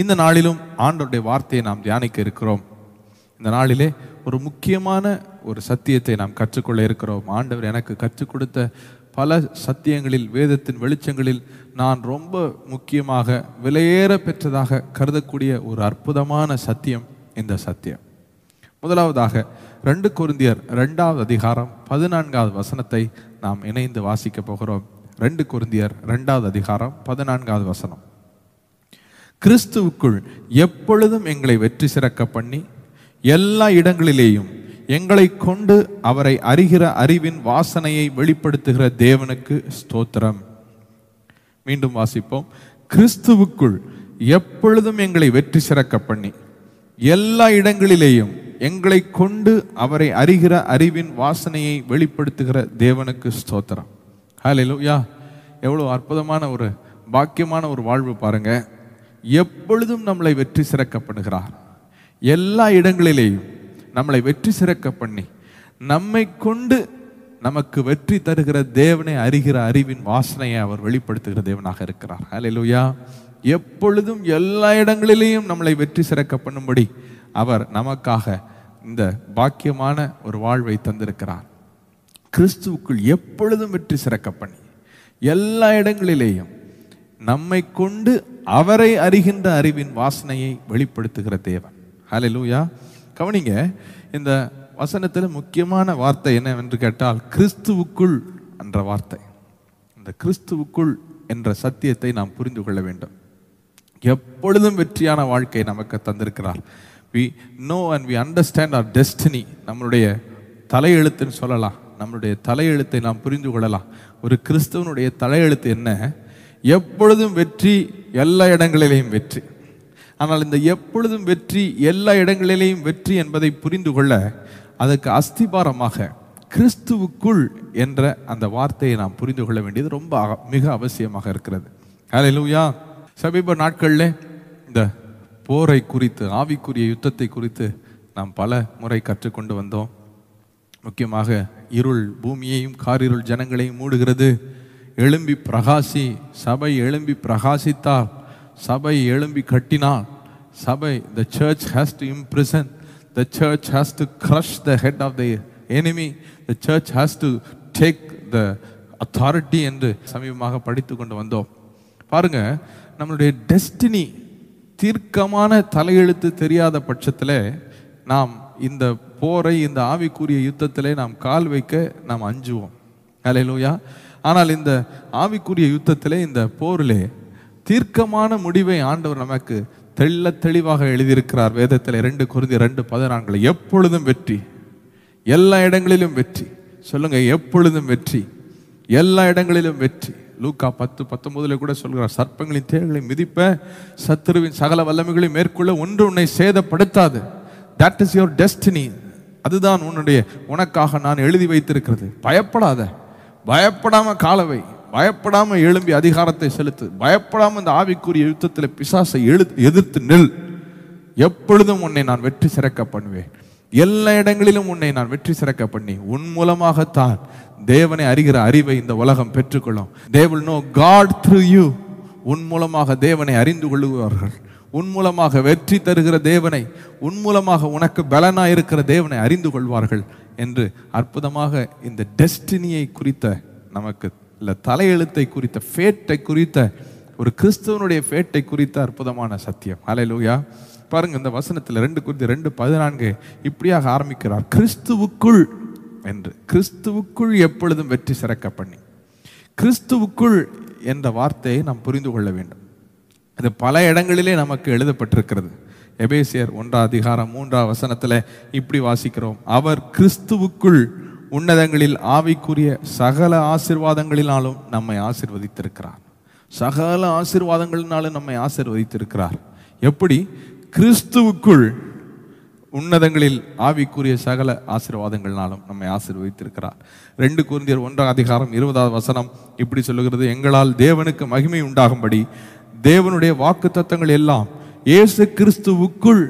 இந்த நாளிலும் ஆண்டவருடைய வார்த்தையை நாம் தியானிக்க இருக்கிறோம். இந்த நாளிலே ஒரு முக்கியமான ஒரு சத்தியத்தை நாம் கற்றுக்கொள்ள இருக்கிறோம். ஆண்டவர் எனக்கு கற்றுக் கொடுத்த பல சத்தியங்களில், வேதத்தின் வெளிச்சங்களில் நான் ரொம்ப முக்கியமாக விலையேற பெற்றதாக கருதக்கூடிய ஒரு அற்புதமான சத்தியம் இந்த சத்தியம். முதலாவதாக 2 கொரிந்தியர் 2ஆம் அதிகாரம் 14ஆவது வசனத்தை நாம் இணைந்து வாசிக்க போகிறோம். 2 கொரிந்தியர் 2ஆம் அதிகாரம் 14ஆவது வசனம். கிறிஸ்துவுக்குள் எப்பொழுதும் எங்களை வெற்றி சிறக்க பண்ணி எல்லா இடங்களிலேயும் எங்களை கொண்டு அவரை அறிகிற அறிவின் வாசனையை வெளிப்படுத்துகிற தேவனுக்கு ஸ்தோத்திரம். மீண்டும் வாசிப்போம். கிறிஸ்துவுக்குள் எப்பொழுதும் எங்களை வெற்றி சிறக்க பண்ணி எல்லா இடங்களிலேயும் எங்களை கொண்டு அவரை அறிகிற அறிவின் வாசனையை வெளிப்படுத்துகிற தேவனுக்கு ஸ்தோத்திரம். ஹல்லேலூயா! எவ்வளோ அற்புதமான ஒரு பாக்கியமான ஒரு வாழ்வு பாருங்க. எப்பொழுதும் நம்மளை வெற்றி சிறக்க பண்ணுகிறார். எல்லா இடங்களிலேயும் நம்மளை வெற்றி சிறக்க பண்ணி நம்மை கொண்டு நமக்கு வெற்றி தருகிற தேவனை அறிகிற அறிவின் வாசனையை அவர் வெளிப்படுத்துகிற தேவனாக இருக்கிறார். ஹல்லேலூயா! எப்பொழுதும் எல்லா இடங்களிலேயும் நம்மளை வெற்றி சிறக்க பண்ணும்படி அவர் நமக்காக இந்த பாக்கியமான ஒரு வாழ்வை தந்திருக்கிறார். கிறிஸ்துவுக்குள் எப்பொழுதும் வெற்றி சிறக்க பண்ணி எல்லா இடங்களிலேயும் நம்மை கொண்டு அவரை அறிகின்ற அறிவின் வாசனையை வெளிப்படுத்துகிற தேவன். ஹல்லேலூயா! கவனிங்க, இந்த வசனத்தில் முக்கியமான வார்த்தை என்னவென்று கேட்டால் கிறிஸ்துவுக்குள் என்ற வார்த்தை. இந்த கிறிஸ்துவுக்குள் என்ற சத்தியத்தை நாம் புரிந்து கொள்ள வேண்டும். எப்பொழுதும் வெற்றியான வாழ்க்கை நமக்கு தந்திருக்கிறார். We know and we understand our destiny. நம்மளுடைய தலையெழுத்துன்னு சொல்லலாம். நம்மளுடைய தலையெழுத்தை நாம் புரிந்து கொள்ளலாம். ஒரு கிறிஸ்துவனுடைய தலையெழுத்து என்ன? எப்பொழுதும் வெற்றி, எல்லா இடங்களிலேயும் வெற்றி. ஆனால் இந்த எப்பொழுதும் வெற்றி, எல்லா இடங்களிலேயும் வெற்றி என்பதை புரிந்து கொள்ள அதுக்கு அஸ்திபாரமாக கிறிஸ்துவுக்குள் என்ற அந்த வார்த்தையை நாம் புரிந்து கொள்ள வேண்டியது ரொம்ப மிக அவசியமாக இருக்கிறது. ஹல்லேலூயா! சமீப நாட்களில் இந்த போரை குறித்து, ஆவிக்குரிய யுத்தத்தை குறித்து நாம் பல முறை கற்றுக்கொண்டு வந்தோம். முக்கியமாக இருள் பூமியையும் காரிருள் ஜனங்களையும் மூடுகிறது. எழும்பி பிரகாசி, சபை எழும்பி பிரகாசித்தார், சபை எழும்பி கட்டினார். சபை, the church has to imprison, the church has to crush the head of the enemy, the church has to take the authority என்று சமீபமாக படித்து கொண்டு வந்தோம். பாருங்க, நம்மளுடைய டெஸ்டினி தீர்க்கமான தலையெழுத்து தெரியாத பட்சத்தில் நாம் இந்த போரை, இந்த ஆவிக்குரிய யுத்தத்திலே நாம் கால் வைக்க நாம் அஞ்சுவோம். ஹல்லேலூயா! ஆனால் இந்த ஆவிக்குரிய யுத்தத்திலே, இந்த போரிலே தீர்க்கமான முடிவை ஆண்டவர் நமக்கு தெள்ள தெளிவாக எழுதியிருக்கிறார். வேதத்தில் 2 கொரிந்தியர் 2:14 எப்பொழுதும் வெற்றி, எல்லா இடங்களிலும் வெற்றி. சொல்லுங்க, எப்பொழுதும் வெற்றி, எல்லா இடங்களிலும் வெற்றி. லூக்கா 10:19 கூட சொல்கிறார், சர்ப்பங்களின் தேர்களை மிதிப்ப, சத்துருவின் சகல வல்லமைகளை மேற்கொள்ள, ஒன்று உன்னை சேதப்படுத்தாது. That is your destiny. அதுதான் உனக்காக நான் எழுதி வைத்திருக்கிறது. பயப்படாத, பயப்படாமல் காலவை, பயப்படாமல் எழும்பி அதிகாரத்தை செலுத்து, பயப்படாமல் இந்த ஆவிக்குரிய யுத்தத்தில் பிசாசை எதிர்த்து நெல். எப்பொழுதும் உன்னை நான் வெற்றி சிறக்க பண்ணுவேன். எல்லா இடங்களிலும் உன்னை நான் வெற்றி சிறக்க பண்ணி உன் மூலமாகத்தான் தேவனை அறிகிற அறிவை இந்த உலகம் பெற்றுக்கொள்ளும். They will know God through you. உன் மூலமாக தேவனை அறிந்து கொள்ளுவார்கள். உன் மூலமாக வெற்றி தருகிற தேவனை, உன் மூலமாக உனக்கு பலனாக இருக்கிற தேவனை அறிந்து கொள்வார்கள் என்று அற்புதமாக இந்த டெஸ்டினியை குறித்த நமக்கு இல்லை, தலையெழுத்தை குறித்த, ஃபேட்டை குறித்த, ஒரு கிறிஸ்துவனுடைய ஃபேட்டை குறித்த அற்புதமான சத்தியம். ஹல்லேலூயா! பாருங்கள், இந்த வசனத்தில் 2 கொரிந்தியர் 2:14 இப்படியாக ஆரம்பிக்கிறார். கிறிஸ்துவுக்குள் என்று, கிறிஸ்துவுக்குள் எப்பொழுதும் வெற்றி சிறக்க பண்ணி. கிறிஸ்துவுக்குள் என்ற வார்த்தையை நாம் புரிந்து கொள்ள வேண்டும். இது பல இடங்களிலே நமக்கு எழுதப்பட்டிருக்கிறது. எபேசியர் 1:3 இப்படி வாசிக்கிறோம், அவர் கிறிஸ்துவுக்குள் உன்னதங்களில் ஆவிக்குரிய சகல ஆசீர்வாதங்களினாலும் நம்மை ஆசீர்வதித்திருக்கிறார். சகல ஆசீர்வாதங்களினாலும் நம்மை ஆசீர்வதித்திருக்கிறார். எப்படி? கிறிஸ்துவுக்குள் உன்னதங்களில் ஆவிக்குரிய சகல ஆசீர்வாதங்களினாலும் நம்மை ஆசீர்வதித்திருக்கிறார். 2 கொரிந்தியர் 1:20 இப்படி சொல்லுகிறது, எங்களால் தேவனுக்கு மகிமை உண்டாகும்படி தேவனுடைய வாக்குத்தத்தங்கள் எல்லாம் இயேசு கிறிஸ்துவுக்குள்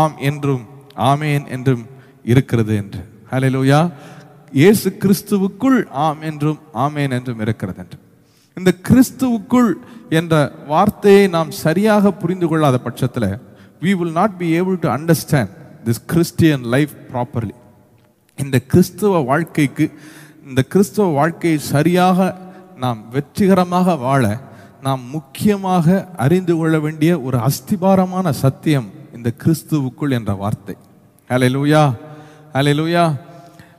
ஆம் என்றும் ஆமேன் என்றும் இருக்கிறது என்று. ஹல்லேலூயா! இயேசு கிறிஸ்துவுக்குள் ஆம் என்றும் ஆமேன் என்றும் இருக்கிறது என்று. இந்த கிறிஸ்துவுக்குள் என்ற வார்த்தையை நாம் சரியாக புரிந்து கொள்ளாத பட்சத்தில் we will not be able to understand this Christian life properly. இந்த கிறிஸ்துவ வாழ்க்கைக்கு, இந்த கிறிஸ்துவ வாழ்க்கையை சரியாக நாம் வெற்றிகரமாக வாழ நாம் முக்கியமாக அறிந்து கொள்ள வேண்டிய ஒரு அஸ்திபாரமான சத்தியம் இந்த கிறிஸ்துவுக்குள் என்ற வார்த்தை. Hallelujah. Hallelujah.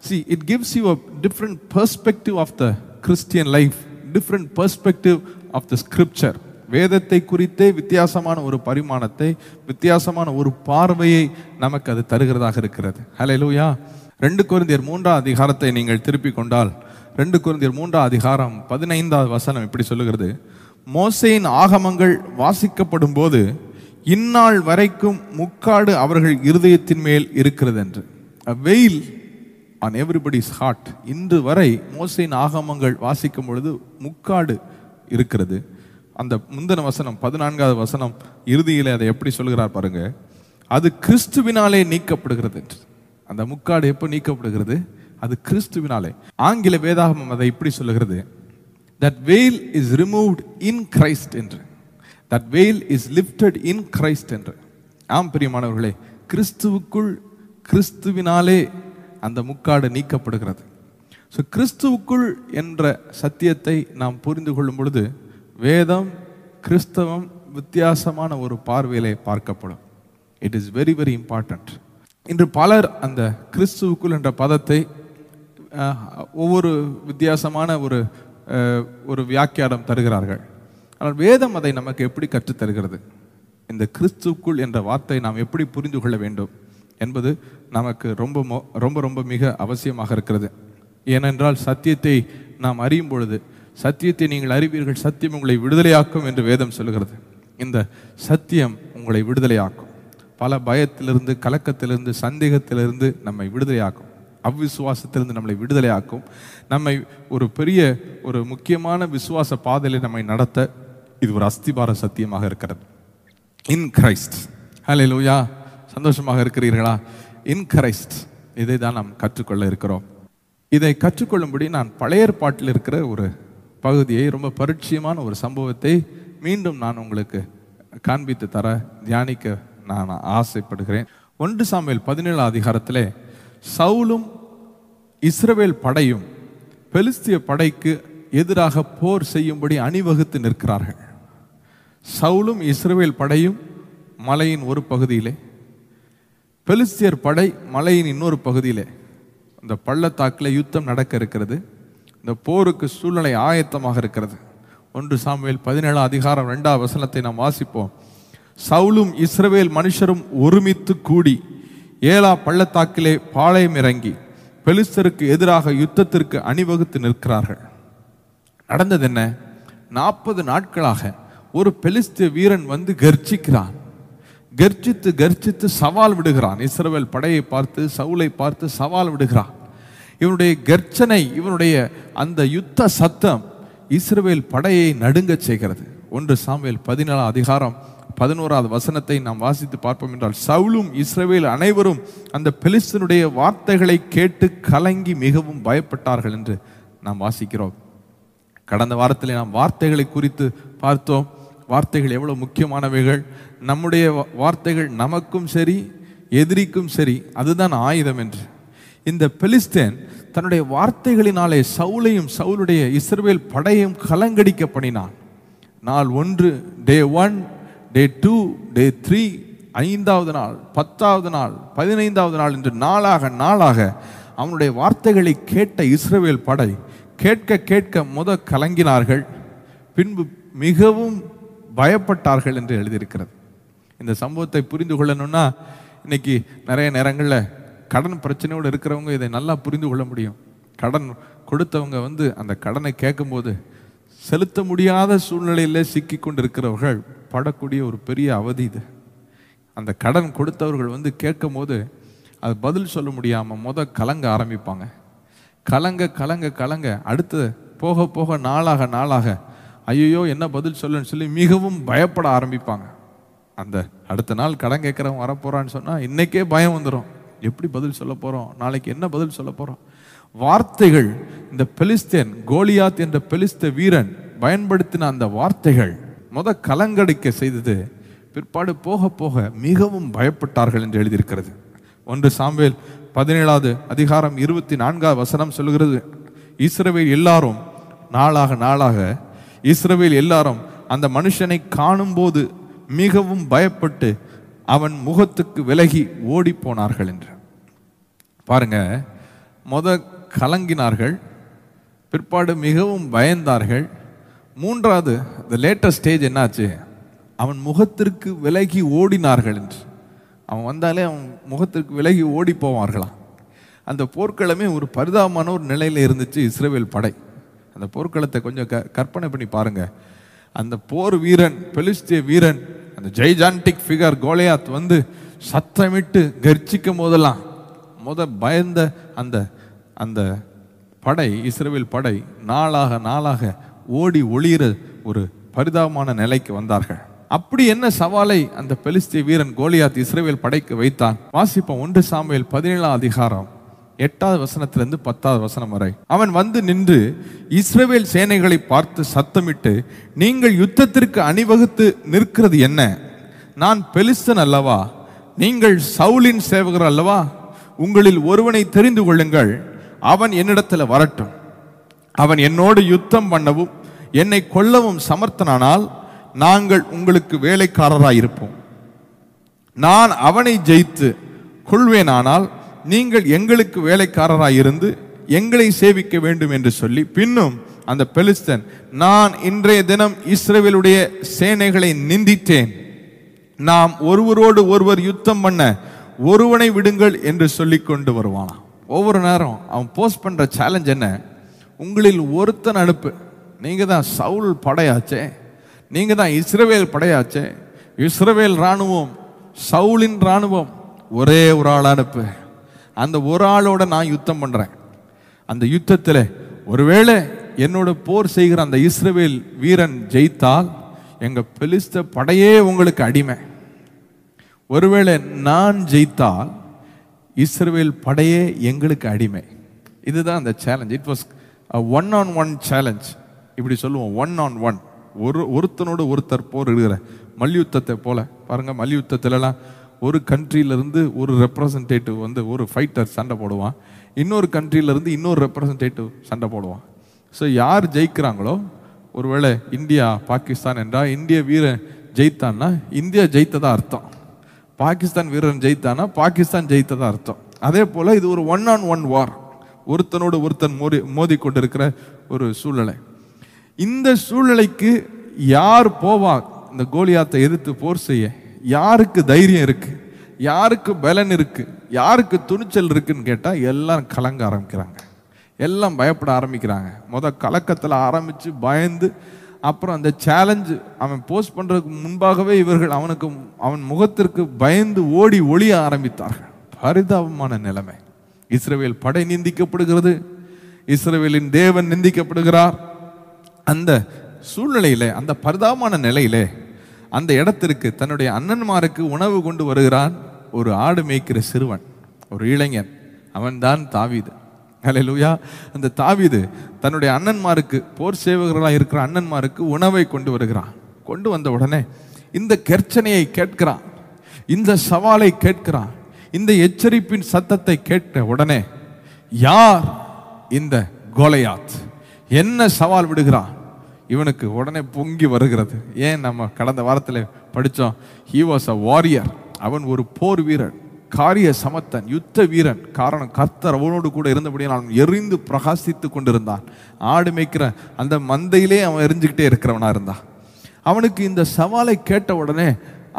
See, it gives you a different perspective of the Christian life, different perspective of the scripture. வேதத்தை குறித்தே வித்தியாசமான ஒரு பரிமாணத்தை, வித்தியாசமான ஒரு பார்வையை நமக்கு அது தருகிறதாக இருக்கிறது. ஹல்லேலூயா. 2 கொரிந்தியர் 3 அதிகாரத்தை நீங்கள் திருப்பிக் கொண்டால் 2 கொரிந்தியர் 3 அதிகாரம் 15வது வசனம் இப்படி சொல்லுகிறது: மோசேயின் ஆகமங்கள் வாசிக்கப்படும் போது இந்நாள் வரைக்கும் முக்காடு அவர்கள் இருதயத்தின் மேல் இருக்கிறது என்று. A veil on everybody's heart. இன்று வரை மோசேயின் ஆகமங்கள் வாசிக்கும் பொழுது முக்காடு இருக்கிறது. அந்த முந்தின வசனம் 14வது வசனம் இறுதியில் அதை எப்படி சொல்கிறார் பாருங்க: அது கிறிஸ்துவினாலே நீக்கப்படுகிறது என்று. அந்த முக்காடு எப்போ நீக்கப்படுகிறது? அது கிறிஸ்துவினாலே. ஆங்கில வேதாகமம் அதை இப்படி சொல்லுகிறது: that veil is removed in Christ என்று. That veil is lifted in Christ என்று. ஆம் பிரியமானவர்களே, கிறிஸ்துவுக்குள், கிறிஸ்துவினாலே அந்த முக்காடு நீக்கப்படுகிறது. ஸோ கிறிஸ்துவுக்குள் என்ற சத்தியத்தை நாம் புரிந்து கொள்ளும் பொழுது வேதம், கிறிஸ்தவம் வித்தியாசமான ஒரு பார்வையிலே பார்க்கப்படும். It is very very important. இன்று பலர் அந்த கிறிஸ்துவுக்குள் என்ற பதத்தை ஒவ்வொரு வித்தியாசமான ஒரு வியாக்கியானம் தருகிறார்கள். ஆனால் வேதம் அதை நமக்கு எப்படி கற்றுத்தருகிறது? இந்த கிறிஸ்துவுக்குள் என்ற வார்த்தை நாம் எப்படி புரிந்து கொள்ள வேண்டும் என்பது நமக்கு ரொம்ப ரொம்ப ரொம்ப மிக அவசியமாக இருக்கிறது. ஏனென்றால் சத்தியத்தை நாம் அறியும் பொழுது, சத்தியத்தை நீங்கள் அறிவீர்கள், சத்தியம் உங்களை விடுதலையாக்கும் என்று வேதம் சொல்கிறது. இந்த சத்தியம் உங்களை விடுதலையாக்கும். பல பயத்திலிருந்து, கலக்கத்திலிருந்து, சந்தேகத்திலிருந்து நம்மை விடுதலையாக்கும். அவ்விசுவாசத்திலிருந்து நம்மளை விடுதலையாக்கும். நம்மை ஒரு பெரிய, ஒரு முக்கியமான விசுவாச பாதையில் நம்மை நடத்த இது ஒரு அஸ்திபார சத்தியமாக இருக்கிறது. In Christ. ஹல்லேலூயா. சந்தோஷமாக இருக்கிறீர்களா? In Christ. இதை தான் நாம் கற்றுக்கொள்ள இருக்கிறோம். இதை கற்றுக்கொள்ளும்படி நான் பழைய ஏற்பாட்டில் இருக்கிற ஒரு பகுதியை, ரொம்ப பரிச்சயமான ஒரு சம்பவத்தை மீண்டும் நான் உங்களுக்கு காண்பித்து தர, தியானிக்க நான் ஆசைப்படுகிறேன். 1 சாமுவேல் 17 அதிகாரத்திலே சவுலும் இஸ்ரவேல் படையும் பெலிஸ்திய படைக்கு எதிராக போர் செய்யும்படி அணிவகுத்து நிற்கிறார்கள். சவுலும் இஸ்ரவேல் படையும் மலையின் ஒரு பகுதியிலே, பெலிஸ்தியர் படை மலையின் இன்னொரு பகுதியிலே, அந்த பள்ளத்தாக்கில் யுத்தம் நடக்க இருக்கிறது. இந்த போருக்கு சூழ்நிலை ஆயத்தமாக இருக்கிறது. 1 சாமுவேல் 17 அதிகாரம் 2வது வசனத்தை நாம் வாசிப்போம். சவுலும் இஸ்ரவேல் மனுஷரும் ஒருமித்து கூடி ஏலா பள்ளத்தாக்கிலே பாளையம் இறங்கி பெலிஸ்தருக்கு எதிராக யுத்தத்திற்கு அணிவகுத்து நிற்கிறார்கள். நடந்தது என்ன? 40 நாட்களாக ஒரு பெலிஸ்திய வீரன் வந்து கர்ஜிக்கிறான். கர்ஜித்து சவால் விடுகிறான். இஸ்ரவேல் படையை பார்த்து, சவுலை பார்த்து சவால் விடுகிறான். இவனுடைய கர்ஜனை, இவனுடைய அந்த யுத்த சத்தம் இஸ்ரவேல் படையை நடுங்க செய்கிறது. 1 சாமுவேல் 17 அதிகாரம் 11வது வசனத்தை நாம் வாசித்து பார்ப்போம் என்றால், சவுலும் இஸ்ரவேல் அனைவரும் அந்த பெலிஸ்தனுடைய வார்த்தைகளை கேட்டு கலங்கி மிகவும் பயப்பட்டார்கள் என்று நாம் வாசிக்கிறோம். கடந்த வாரத்தில் நாம் வார்த்தைகளை குறித்து பார்த்தோம். வார்த்தைகள் எவ்வளவு முக்கியமானவைகள். நம்முடைய வார்த்தைகள் நமக்கும் சரி, எதிரிக்கும் சரி, அதுதான் ஆயுதம் என்று. இந்த பெலிஸ்தேன் தன்னுடைய வார்த்தைகளினாலே சவுலையும் சவுலுடைய இஸ்ரவேல் படையும் கலங்கடிக்க பண்ணினான். நாள் 1, டே 1, டே 2, டே 3, 5வது நாள், 10வது நாள், 15வது நாள் என்று நாளாக அவனுடைய வார்த்தைகளை கேட்ட இஸ்ரவேல் படை கேட்க கலங்கினார்கள், பின்பு மிகவும் பயப்பட்டார்கள் என்று எழுதியிருக்கிறது. இந்த சம்பவத்தை புரிந்து கொள்ளணும்னா, இன்னைக்கு நிறைய நேரங்களில் கடன் பிரச்சனையோடு இருக்கிறவங்க இதை நல்லா புரிந்து கொள்ள முடியும். கடன் கொடுத்தவங்க வந்து அந்த கடனை கேட்கும்போது செலுத்த முடியாத சூழ்நிலையில் சிக்கி கொண்டு இருக்கிறவர்கள் படக்கூடிய ஒரு பெரிய அவதி இது. அந்த கடன் கொடுத்தவர்கள் வந்து கேட்கும் போது அது பதில் சொல்ல முடியாமல் கலங்க ஆரம்பிப்பாங்க. கலங்க அடுத்து போக நாளாக ஐயோ என்ன பதில் சொல்லுன்னு சொல்லி மிகவும் பயப்பட ஆரம்பிப்பாங்க. அந்த அடுத்த நாள் கடன் கேட்குறவங்க வரப்போகிறான்னு சொன்னால் இன்றைக்கே பயம் வந்துடும். எப்படி பதில் சொல்ல போகிறோம், நாளைக்கு என்ன பதில் சொல்ல போகிறோம். வார்த்தைகள். இந்த பெலிஸ்தேன், கோலியாத் என்ற பெலிஸ்த வீரன் பயன்படுத்தின அந்த வார்த்தைகள் கலங்கடிக்க செய்தது. பிற்பாடு போக போக மிகவும் பயப்பட்டார்கள் என்று எழுதியிருக்கிறது. 17:24 சொல்கிறது, இஸ்ரவேல் எல்லாரும் நாளாக இஸ்ரவேல் எல்லாரும் அந்த மனுஷனை காணும்போது மிகவும் பயப்பட்டு அவன் முகத்துக்கு விலகி ஓடி போனார்கள் என்று. பாருங்க, கலங்கினார்கள், பிற்பாடு மிகவும் பயந்தார்கள். மூன்றாவது தி லேட்டஸ்ட் ஸ்டேஜ் என்னாச்சு, அவன் முகத்திற்கு விலகி ஓடினார்கள் என்று. அவன் வந்தாலே அவன் முகத்திற்கு விலகி ஓடி போவார்களாம். அந்த போர்க்களமே ஒரு பரிதாபமான ஒரு நிலையில் இருந்துச்சு இஸ்ரவேல் படை. அந்த போர்க்களத்தை கொஞ்சம் கற்பனை பண்ணி பாருங்கள். அந்த போர் வீரன், பெலிஸ்திய வீரன், அந்த ஜைஜான்டிக் ஃபிகர் கோலியாத் வந்து சத்தமிட்டு கர்ஜிக்கும் போதெல்லாம் பயந்த அந்த அந்த படை, இஸ்ரவேல் படை நாளாக ஓடி ஒளியிற ஒரு பரிதாபமான நிலைக்கு வந்தார்கள். அப்படி என்ன சவாலை அந்த பெலிஸ்திய வீரன் கோலியாத் இஸ்ரவேல் படைக்கு வைத்தான்? வாசிப்போம். 17:8 வரை. அவன் வந்து நின்று இஸ்ரவேல் சேனைகளை பார்த்து சத்தமிட்டு, நீங்கள் யுத்தத்திற்கு அணிவகுத்து நிற்கிறது என்ன? நான் பெலிஸ்தன் அல்லவா? நீங்கள் சவுலின் சேவகர் அல்லவா? உங்களில் ஒருவனை தெரிந்து கொள்ளுங்கள். அவன் என்னிடத்தில் வரட்டும். அவன் என்னோடு யுத்தம் பண்ணவும் என்னை கொல்லவும் சமர்த்தனானால் நாங்கள் உங்களுக்கு வேலைக்காரராயிருப்போம். நான் அவனை ஜெயித்து கொள்வேனானால் நீங்கள் எங்களுக்கு வேலைக்காரராயிருந்து எங்களை சேவிக்க வேண்டும் என்று சொல்லி, பின்னும் அந்த பெலிஸ்தன், நான் இன்றைய தினம் இஸ்ரவேலுடைய சேனைகளை நிந்தித்தேன், நாம் ஒருவரோடு ஒருவர் யுத்தம் பண்ண ஒருவனை விடுங்கள் என்று சொல்லி கொண்டு வருவானா. ஒவ்வொரு நேரம் அவன் போஸ்ட் பண்ணுற சேலஞ்ச் என்ன, உங்களில் ஒருத்தன் அனுப்பு. நீங்கள் தான் சவுல் படையாச்சே, நீங்கள் தான் இஸ்ரவேல் படையாச்சே, இஸ்ரவேல் இராணுவம் சவுலின் இராணுவம், ஒரே ஒரு ஆள் அனுப்பு. அந்த ஒரு ஆளோட நான் யுத்தம் பண்ணுறேன். அந்த யுத்தத்தில் ஒருவேளை என்னோட போர் செய்கிற அந்த இஸ்ரவேல் வீரன் ஜெயித்தால் எங்கள் பெலிஸ்த படையே உங்களுக்கு அடிமை. ஒருவேளை நான் ஜெயித்தால் இஸ்ரவேல் படையே எங்களுக்கு அடிமை. இதுதான் அந்த challenge. It was one on one challenge. இப்படி சொல்லுவோம், ஒன் ஆன் ஒன், ஒருத்தனோடு ஒருத்தர் போர் இடுகிற மல்யுத்தத்தை போல. பாருங்கள், மல்யுத்தத்திலலாம் ஒரு கண்ட்ரியிலேருந்து ஒரு ரெப்ரசன்டேட்டிவ் வந்து ஒரு ஃபைட்டர் சண்டை போடுவான், இன்னொரு கண்ட்ரியிலேருந்து இன்னொரு ரெப்ரசன்டேட்டிவ் சண்டை போடுவான். ஸோ யார் ஜெயிக்கிறாங்களோ, ஒருவேளை இந்தியா பாகிஸ்தான் என்றால் இந்திய வீரன் ஜெயித்தான்னா இந்தியா ஜெயித்ததாக அர்த்தம், பாகிஸ்தான் வீரன் ஜெயித்தானா பாகிஸ்தான் ஜெயித்ததாக அர்த்தம். அதே போல் இது ஒரு ஒன் ஆன் ஒன் வார், ஒருத்தனோடு ஒருத்தன் மோதிக்கொண்டிருக்கிற ஒரு சூழ்நிலை. இந்த சூழ்நிலைக்கு யார் போவா? இந்த கோலியாத்தை எதிர்த்து போர் செய்ய யாருக்கு தைரியம் இருக்குது, யாருக்கு பலன் இருக்குது, யாருக்கு துணிச்சல் இருக்குதுன்னு கேட்டால் எல்லாம் கலங்க ஆரம்பிக்கிறாங்க, எல்லாம் பயப்பட ஆரம்பிக்கிறாங்க. கலக்கத்தில் ஆரம்பித்து பயந்து, அப்புறம் அந்த சேலஞ்சு அவன் போஸ்ட் பண்ணுறதுக்கு முன்பாகவே இவர்கள் அவனுக்கு அவன் முகத்திற்கு பயந்து ஓடி ஒளிய ஆரம்பித்தார்கள். பரிதாபமான நிலைமை. இஸ்ரவேல் படை நிந்திக்கப்படுகிறது, இஸ்ரவேலின் தேவன் நிந்திக்கப்படுகிறார். அந்த சூழ்நிலையிலே, அந்த பரிதாபமான நிலையிலே, அந்த இடத்திற்கு தன்னுடைய அண்ணன்மாருக்கு உணவு கொண்டு வருகிறான் ஒரு ஆடு மேய்க்கிற சிறுவன், ஒரு இளைஞன். அவன்தான் தாவீது. ஹல்லேலூயா. அந்த தாவீது தன்னுடைய அண்ணன்மாருக்கு, போர் சேவகர்களாக இருக்கிற அண்ணன்மாருக்கு உணவை கொண்டு வருகிறான். கொண்டு வந்த உடனே இந்த கர்ச்சனையை கேட்கிறான், இந்த சவாலை கேட்கிறான், இந்த எச்சரிப்பின் சத்தத்தை கேட்ட உடனே, யார் இந்த கோலியாத், என்ன சவால் விடுகிறான்? இவனுக்கு உடனே பொங்கி வருகிறது. ஏன், நம்ம கடந்த வாரத்தில் படித்தோம், ஹி வாஸ் அ வாரியர், அவன் ஒரு போர் வீரன், காரிய சமத்தன், யுத்த வீரன். காரணம், கர்த்தர் அவனோடு கூட இருந்தபடியே அவன் எரிந்து பிரகாசித்து கொண்டிருந்தான். ஆடு மேய்க்கிற அந்த மந்தையிலே அவன் எரிஞ்சுக்கிட்டே இருக்கிறவனாக இருந்தான். அவனுக்கு இந்த சவாலை கேட்ட உடனே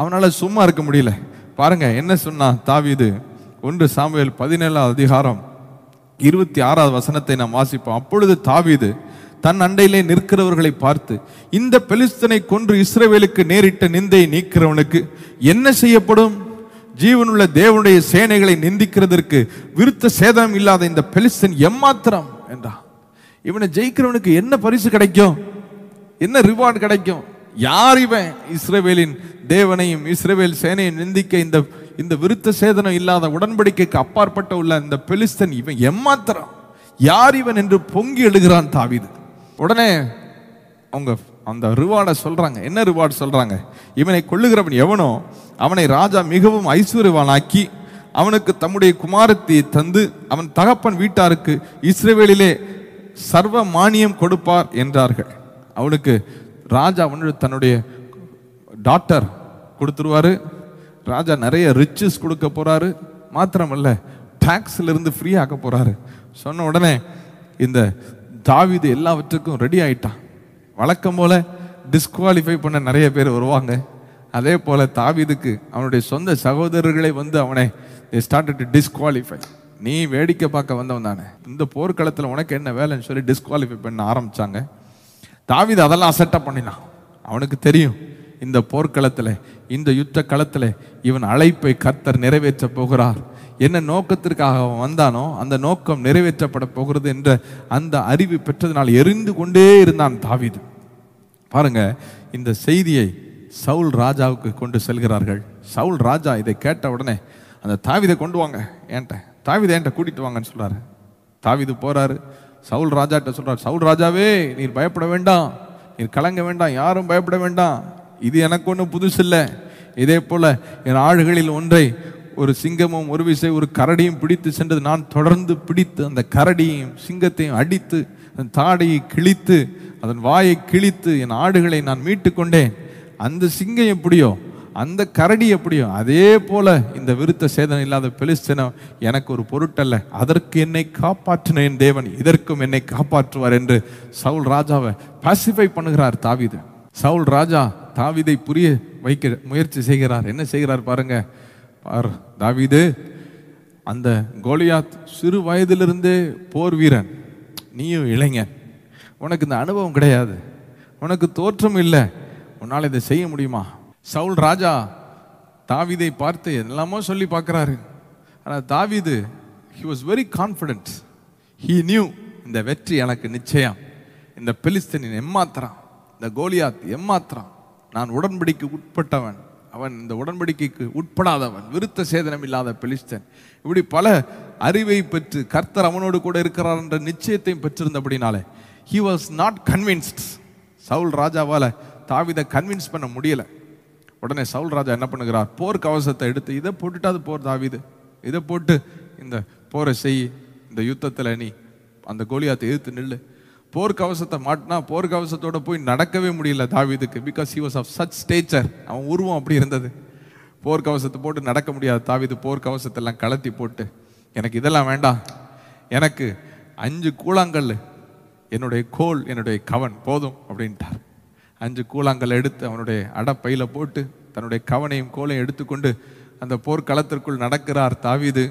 அவனால் சும்மா இருக்க முடியல. பாருங்கள் என்ன சொன்னான் தாவீது. 17:26 நாம் வாசிப்போம். அப்பொழுது தாவீது தன் அண்டையிலே நிற்கிறவர்களை பார்த்து, இந்த பெலிஸ்தனை கொன்று இஸ்ரவேலுக்கு நேரிட்ட நிந்தையை நீக்கிறவனுக்கு என்ன செய்யப்படும்? ஜீவனுள்ள தேவனுடைய சேனைகளை நிந்திக்கிறதற்கு விருத்த சேதனம் இல்லாத இந்த பெலிஸ்தன் எம்மாத்திரம் என்றான். இவனை ஜெயிக்கிறவனுக்கு என்ன பரிசு கிடைக்கும், என்ன ரிவார்டு கிடைக்கும்? யார் இவன்? இஸ்ரவேலின் தேவனையும் இஸ்ரவேல் சேனையும் நிந்திக்க இந்த விருத்த சேதனம் இல்லாத உடன்படிக்கைக்கு அப்பாற்பட்ட உள்ள இந்த பெலிஸ்தன் இவன் எம்மாத்திரம், யார் இவன் என்று பொங்கி எழுகிறான் தாவீது. உடனே அவங்க அந்த ரிவார்டை சொல்கிறாங்க. என்ன ரிவார்டு சொல்கிறாங்க? இவனை கொள்ளுகிறவன் எவனோ அவனை ராஜா மிகவும் ஐஸ்வர்யவானாக்கி அவனுக்கு தம்முடைய குமாரத்தை தந்து அவன் தகப்பன் வீட்டாருக்கு இஸ்ரவேலிலே சர்வ மானியம் கொடுப்பார் என்றார்கள். அவனுக்கு ராஜா தன்னுடைய டாட்டர் கொடுத்துருவார், ராஜா நிறைய ரிச்சஸ் கொடுக்க போகிறாரு, மாத்திரமல்ல டேக்ஸ்லேருந்து ஃப்ரீ ஆக்க போகிறாரு. சொன்ன உடனே இந்த தாவீது எல்லாவற்றுக்கும் ரெடி ஆகிட்டான். வழக்கம் போல் டிஸ்குவாலிஃபை பண்ண நிறைய பேர் வருவாங்க, அதே போல் தாவீதுக்கு அவனுடைய சொந்த சகோதரர்களே வந்து அவனை ஸ்டார்ட் டு டிஸ்குவாலிஃபை. நீ வேடிக்கை பார்க்க வந்தவன் தானே, இந்த போர்க்களத்தில் உனக்கு என்ன வேலைன்னு சொல்லி டிஸ்குவாலிஃபை பண்ண ஆரம்பித்தாங்க. தாவீது அதெல்லாம் அசட்டாக பண்ணினான். அவனுக்கு தெரியும் இந்த போர்க்களத்தில், இந்த யுத்த களத்தில் இவன் அழைப்பை கர்த்தர் நிறைவேற்ற போகிறார். என்ன நோக்கத்திற்காக அவன் வந்தானோ அந்த நோக்கம் நிறைவேற்றப்பட போகிறது என்ற அந்த அறிவு பெற்றதினால் எரிந்து கொண்டே இருந்தான் தாவீது. பாருங்க, இந்த செய்தியை சவுல் ராஜாவுக்கு கொண்டு செல்கிறார்கள். சவுல் ராஜா இதை கேட்ட உடனே அந்த தாவீதை கொண்டு வாங்க, தாவீதை கூட்டிட்டு வாங்கன்னு சொல்றாரு. தாவீது போறாரு, சவுல் ராஜாட்ட சொல்றாரு, சவுல் ராஜாவே நீர் பயப்பட வேண்டாம், நீர் கலங்க வேண்டாம், யாரும் பயப்பட வேண்டாம், இது எனக்கு ஒன்றும் புதுசு இல்லை. இதே போல என் ஆடுகளில் ஒன்றை ஒரு சிங்கமும் ஒரு விசை ஒரு கரடியும் பிடித்து சென்றது, நான் தொடர்ந்து பிடித்து அந்த கரடியையும் சிங்கத்தையும் அடித்து அதன் தாடையை கிழித்து அதன் வாயை கிழித்து என் ஆடுகளை நான் மீட்டு கொண்டேன். அந்த சிங்கம் எப்படியோ அந்த கரடி எப்படியோ அதே போல இந்த விருத்த சேதனம் இல்லாத பெலிஸ்தீனம் எனக்கு ஒரு பொருட்டல்ல, அதற்கு என்னை காப்பாற்றின என் தேவன் இதற்கும் என்னை காப்பாற்றுவார் என்று சவுல் ராஜாவை பாசிஃபை பண்ணுகிறார் தாவீது. சவுல் ராஜா தாவீதை புரிய வைக்க முயற்சி செய்கிறார். என்ன செய்கிறார் பாருங்க, தாவீது அந்த கோலியாத் சிறு வயதிலிருந்தே போர் வீரன், நீயும் இளைஞன், உனக்கு இந்த அனுபவம் கிடையாது, உனக்கு தோற்றம் இல்லை, உன்னால் இதை செய்ய முடியுமா? சவுல் ராஜா தாவீதை பார்த்து எல்லாமோ சொல்லி பார்க்குறாரு. ஆனால் தாவீது he was very confident. He knew இந்த வெற்றி எனக்கு நிச்சயம், இந்த பெலிஸ்தீனின் எம்மாத்திரம், இந்த கோலியாத் எம்மாத்திரம், நான் உடன்படிக்கை உட்பட்டவன், அவன் இந்த உடன்படிக்கைக்கு உட்படாதவன், விருத்த சேதனம் இல்லாத பெலிஸ்தன், இப்படி பல அறிவை பெற்று கர்த்தர் அவனோடு கூட இருக்கிறார் என்ற நிச்சயத்தையும் பெற்றிருந்தபடினாலே he was not convinced. Saul ராஜாவால் தாவீதை கன்வின்ஸ் பண்ண முடியலை. உடனே சவுல் ராஜா என்ன பண்ணுகிறார், போர் கவசத்தை எடுத்து இதை போட்டுட்டு அது போர் தாவீது, இதை போட்டு இந்த போரை செய், இந்த யுத்தத்தில் நீ அந்த கோலியாத்தை எதிர்த்து நில்லு. போர்க்கவசத்தை மாட்டினா போர்க்கவசத்தோடு போய் நடக்கவே முடியல தாவீதுக்கு, because he was of such stature. அவன் உருவம் அப்படி இருந்தது, போர்க்கவசத்தை போட்டு நடக்க முடியாது தாவீது. போர்க்கவசத்தெல்லாம் கலத்தி போட்டு, எனக்கு இதெல்லாம் வேண்டாம், எனக்கு 5 கூழாங்கல், என்னுடைய கோல், என்னுடைய கவன் போதும் அப்படின்ட்டார். 5 கூழாங்கல் எடுத்து அவனுடைய அடப்பையில் போட்டு தன்னுடைய கவனையும் கோலையும் எடுத்துக்கொண்டு அந்த போர்க்களத்திற்குள் நடக்கிறார் தாவீது.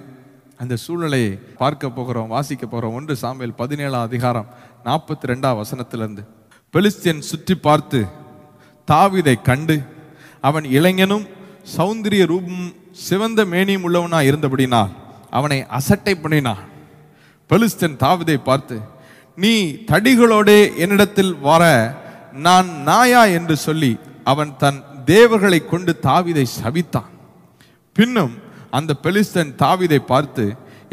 அந்த சூழ்நிலையை பார்க்க போகிறோம், வாசிக்க போகிறோம். 1 சாமுவேல் 17:42 பெலிஸ்தியன் சுற்றி பார்த்து தாவீதை கண்டு அவன் இளைஞனும் சௌந்தரிய ரூபமும் சிவந்த மேனியும் உள்ளவனாக இருந்தபடினால் அவனை அசட்டை பண்ணினான். பெலிஸ்தியன் தாவீதை பார்த்து, நீ தடிகளோடே என்னிடத்தில் வர, நான் நாயா என்று சொல்லி அவன் தன் தேவர்களை கொண்டு தாவீதை சபித்தான். பின்னும் அந்த பெலிஸ்தன் தாவீதை பார்த்து,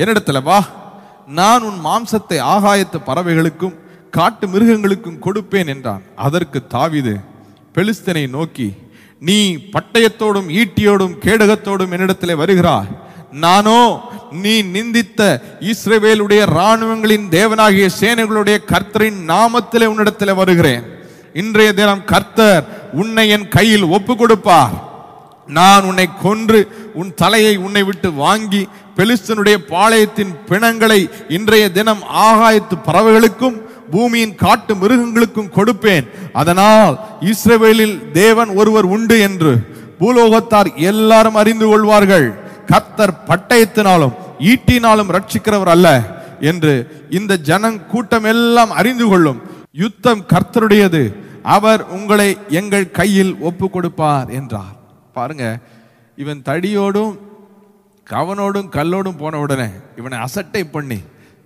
என்னிடத்துல வா, நான் உன் மாம்சத்தை ஆகாயத்து பறவைகளுக்கும் காட்டு மிருகங்களுக்கும் கொடுப்பேன் என்றான். அதற்கு தாவீது பெலிஸ்தனை நோக்கி, நீ பட்டயத்தோடும் ஈட்டியோடும் கேடகத்தோடும் என்னிடத்திலே வருகிறாய், நானோ நீ நிந்தித்த இஸ்ரவேலுடைய இராணுவங்களின் தேவனாகிய சேனைகளுடைய கர்த்தரின் நாமத்திலே உன்னிடத்திலே வருகிறேன். இன்றைய தினம் கர்த்தர் உன்னை என் கையில் ஒப்பு கொடுப்பார். நான் உன்னை கொன்று உன் தலையை உன்னை விட்டு வாங்கி பெலிஸ்தனுடைய பாளையத்தின் பிணங்களை இன்றைய தினம் ஆகாயத்து பறவைகளுக்கும் பூமியின் காட்டு மிருகங்களுக்கும் கொடுப்பேன். அதனால் இஸ்ரவேலில் தேவன் ஒருவர் உண்டு என்று பூலோகத்தார் எல்லாரும் அறிந்து கொள்வார்கள். கர்த்தர் பட்டயத்தினாலும் ஈட்டினாலும் ரட்சிக்கிறவர் அல்ல என்று இந்த ஜனங் கூட்டம் எல்லாம் அறிந்து கொள்ளும். யுத்தம் கர்த்தருடையது, அவர் உங்களை எங்கள் கையில் ஒப்பு கொடுப்பார் என்றார். பாருங்க, இவன் தடியோடும் கவனோடும் கல்லோடும் போன உடனே இவனை அசட்டை பண்ணி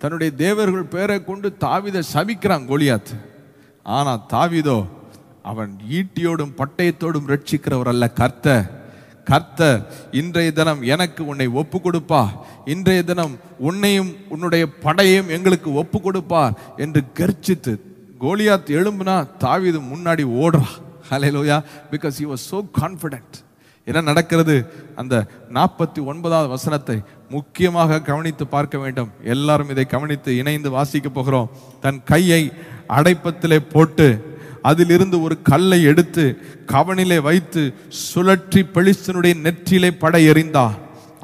தன்னுடைய தேவர்கள் பேரை கொண்டு தாவீதை சபிக்கிறான் கோலியாத். ஆனால் தாவீதோ, அவன் ஈட்டியோடும் பட்டயத்தோடும் ரட்சிக்கிறவர் அல்ல கர்த்தர், கர்த்தர் இன்றைய தினம் எனக்கு உன்னை ஒப்பு கொடுப்பா, இன்றைய தினம் உன்னையும் உன்னுடைய படையையும் எங்களுக்கு ஒப்பு கொடுப்பார் என்று கர்ஜித்து கோலியாத் எழும்புனா தாவீது முன்னாடி ஓடுறா. ஹல்லேலூயா. because he was so confident. என்ன நடக்கிறது? அந்த 49வது வசனத்தை முக்கியமாக கவனித்து பார்க்க வேண்டும். எல்லாரும் இதை கவனித்து இணைந்து வாசிக்க போகிறோம். தன் கையை அடைப்பத்திலே போட்டு அதிலிருந்து ஒரு கல்லை எடுத்து கவனிலே வைத்து சுழற்றி பெலிஸ்தனுடைய நெற்றியிலே பட எறிந்தான்.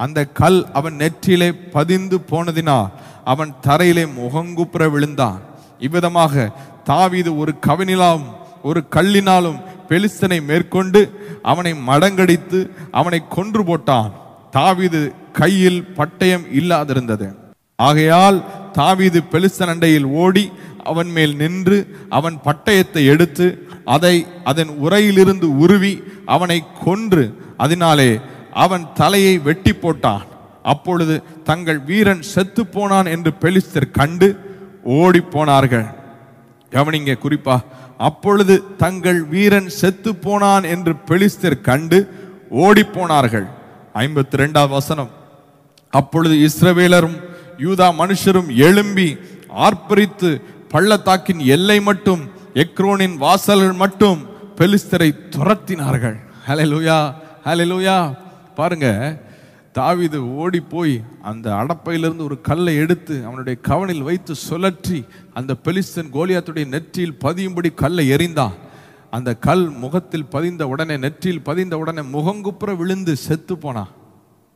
அந்த கல் அவன் நெற்றியிலே பதிந்து போனதினால் அவன் தரையிலே முகங்குப்புற விழுந்தான். இவ்விதமாக தாவீது ஒரு கவனிலாலும் ஒரு கல்லினாலும் பெலிஸ்தனை மேற்கொண்டு அவனை மடங்கடித்து அவனை கொன்று போட்டான். தாவீது கையில் பட்டயம் இல்லாதிருந்தது. ஆகையால் தாவீது பெலிஸ்தன் அண்டையில் ஓடி அவன் மேல் நின்று அவன் பட்டயத்தை எடுத்து அதை அதன் உரையிலிருந்து உருவி அவனை கொன்று அதனாலே அவன் தலையை வெட்டி போட்டான். அப்பொழுது தங்கள் வீரன் செத்து போனான் என்று பெலிஸ்தர் கண்டு ஓடி போனார்கள். கவனிங்க குறிப்பா, அப்பொழுது தங்கள் வீரன் செத்து போனான் என்று பெலிஸ்தர் கண்டு ஓடி போனார்கள். 52வது வசனம். அப்பொழுது இஸ்ரவேலரும் யூதா மனுஷரும் எழும்பி ஆர்ப்பரித்து பள்ளத்தாக்கின் எல்லை மட்டும் எக்ரோனின் வாசல்கள் மட்டும் பெலிஸ்தரை துரத்தினார்கள். ஹல்லேலூயா, ஹல்லேலூயா. பாருங்க, தாவீது ஓடி போய் அந்த அடப்பையிலிருந்து ஒரு கல்லை எடுத்து அவனுடைய கவனில் வைத்து சுழற்றி அந்த பெலிஸ்தன் கோலியாத்துடைய நெற்றியில் பதியும்படி கல்லை எறிந்தான். அந்த கல் முகத்தில் பதிந்த உடனே, நெற்றியில் பதிந்த உடனே முகங்குப்புற விழுந்து செத்து போனான்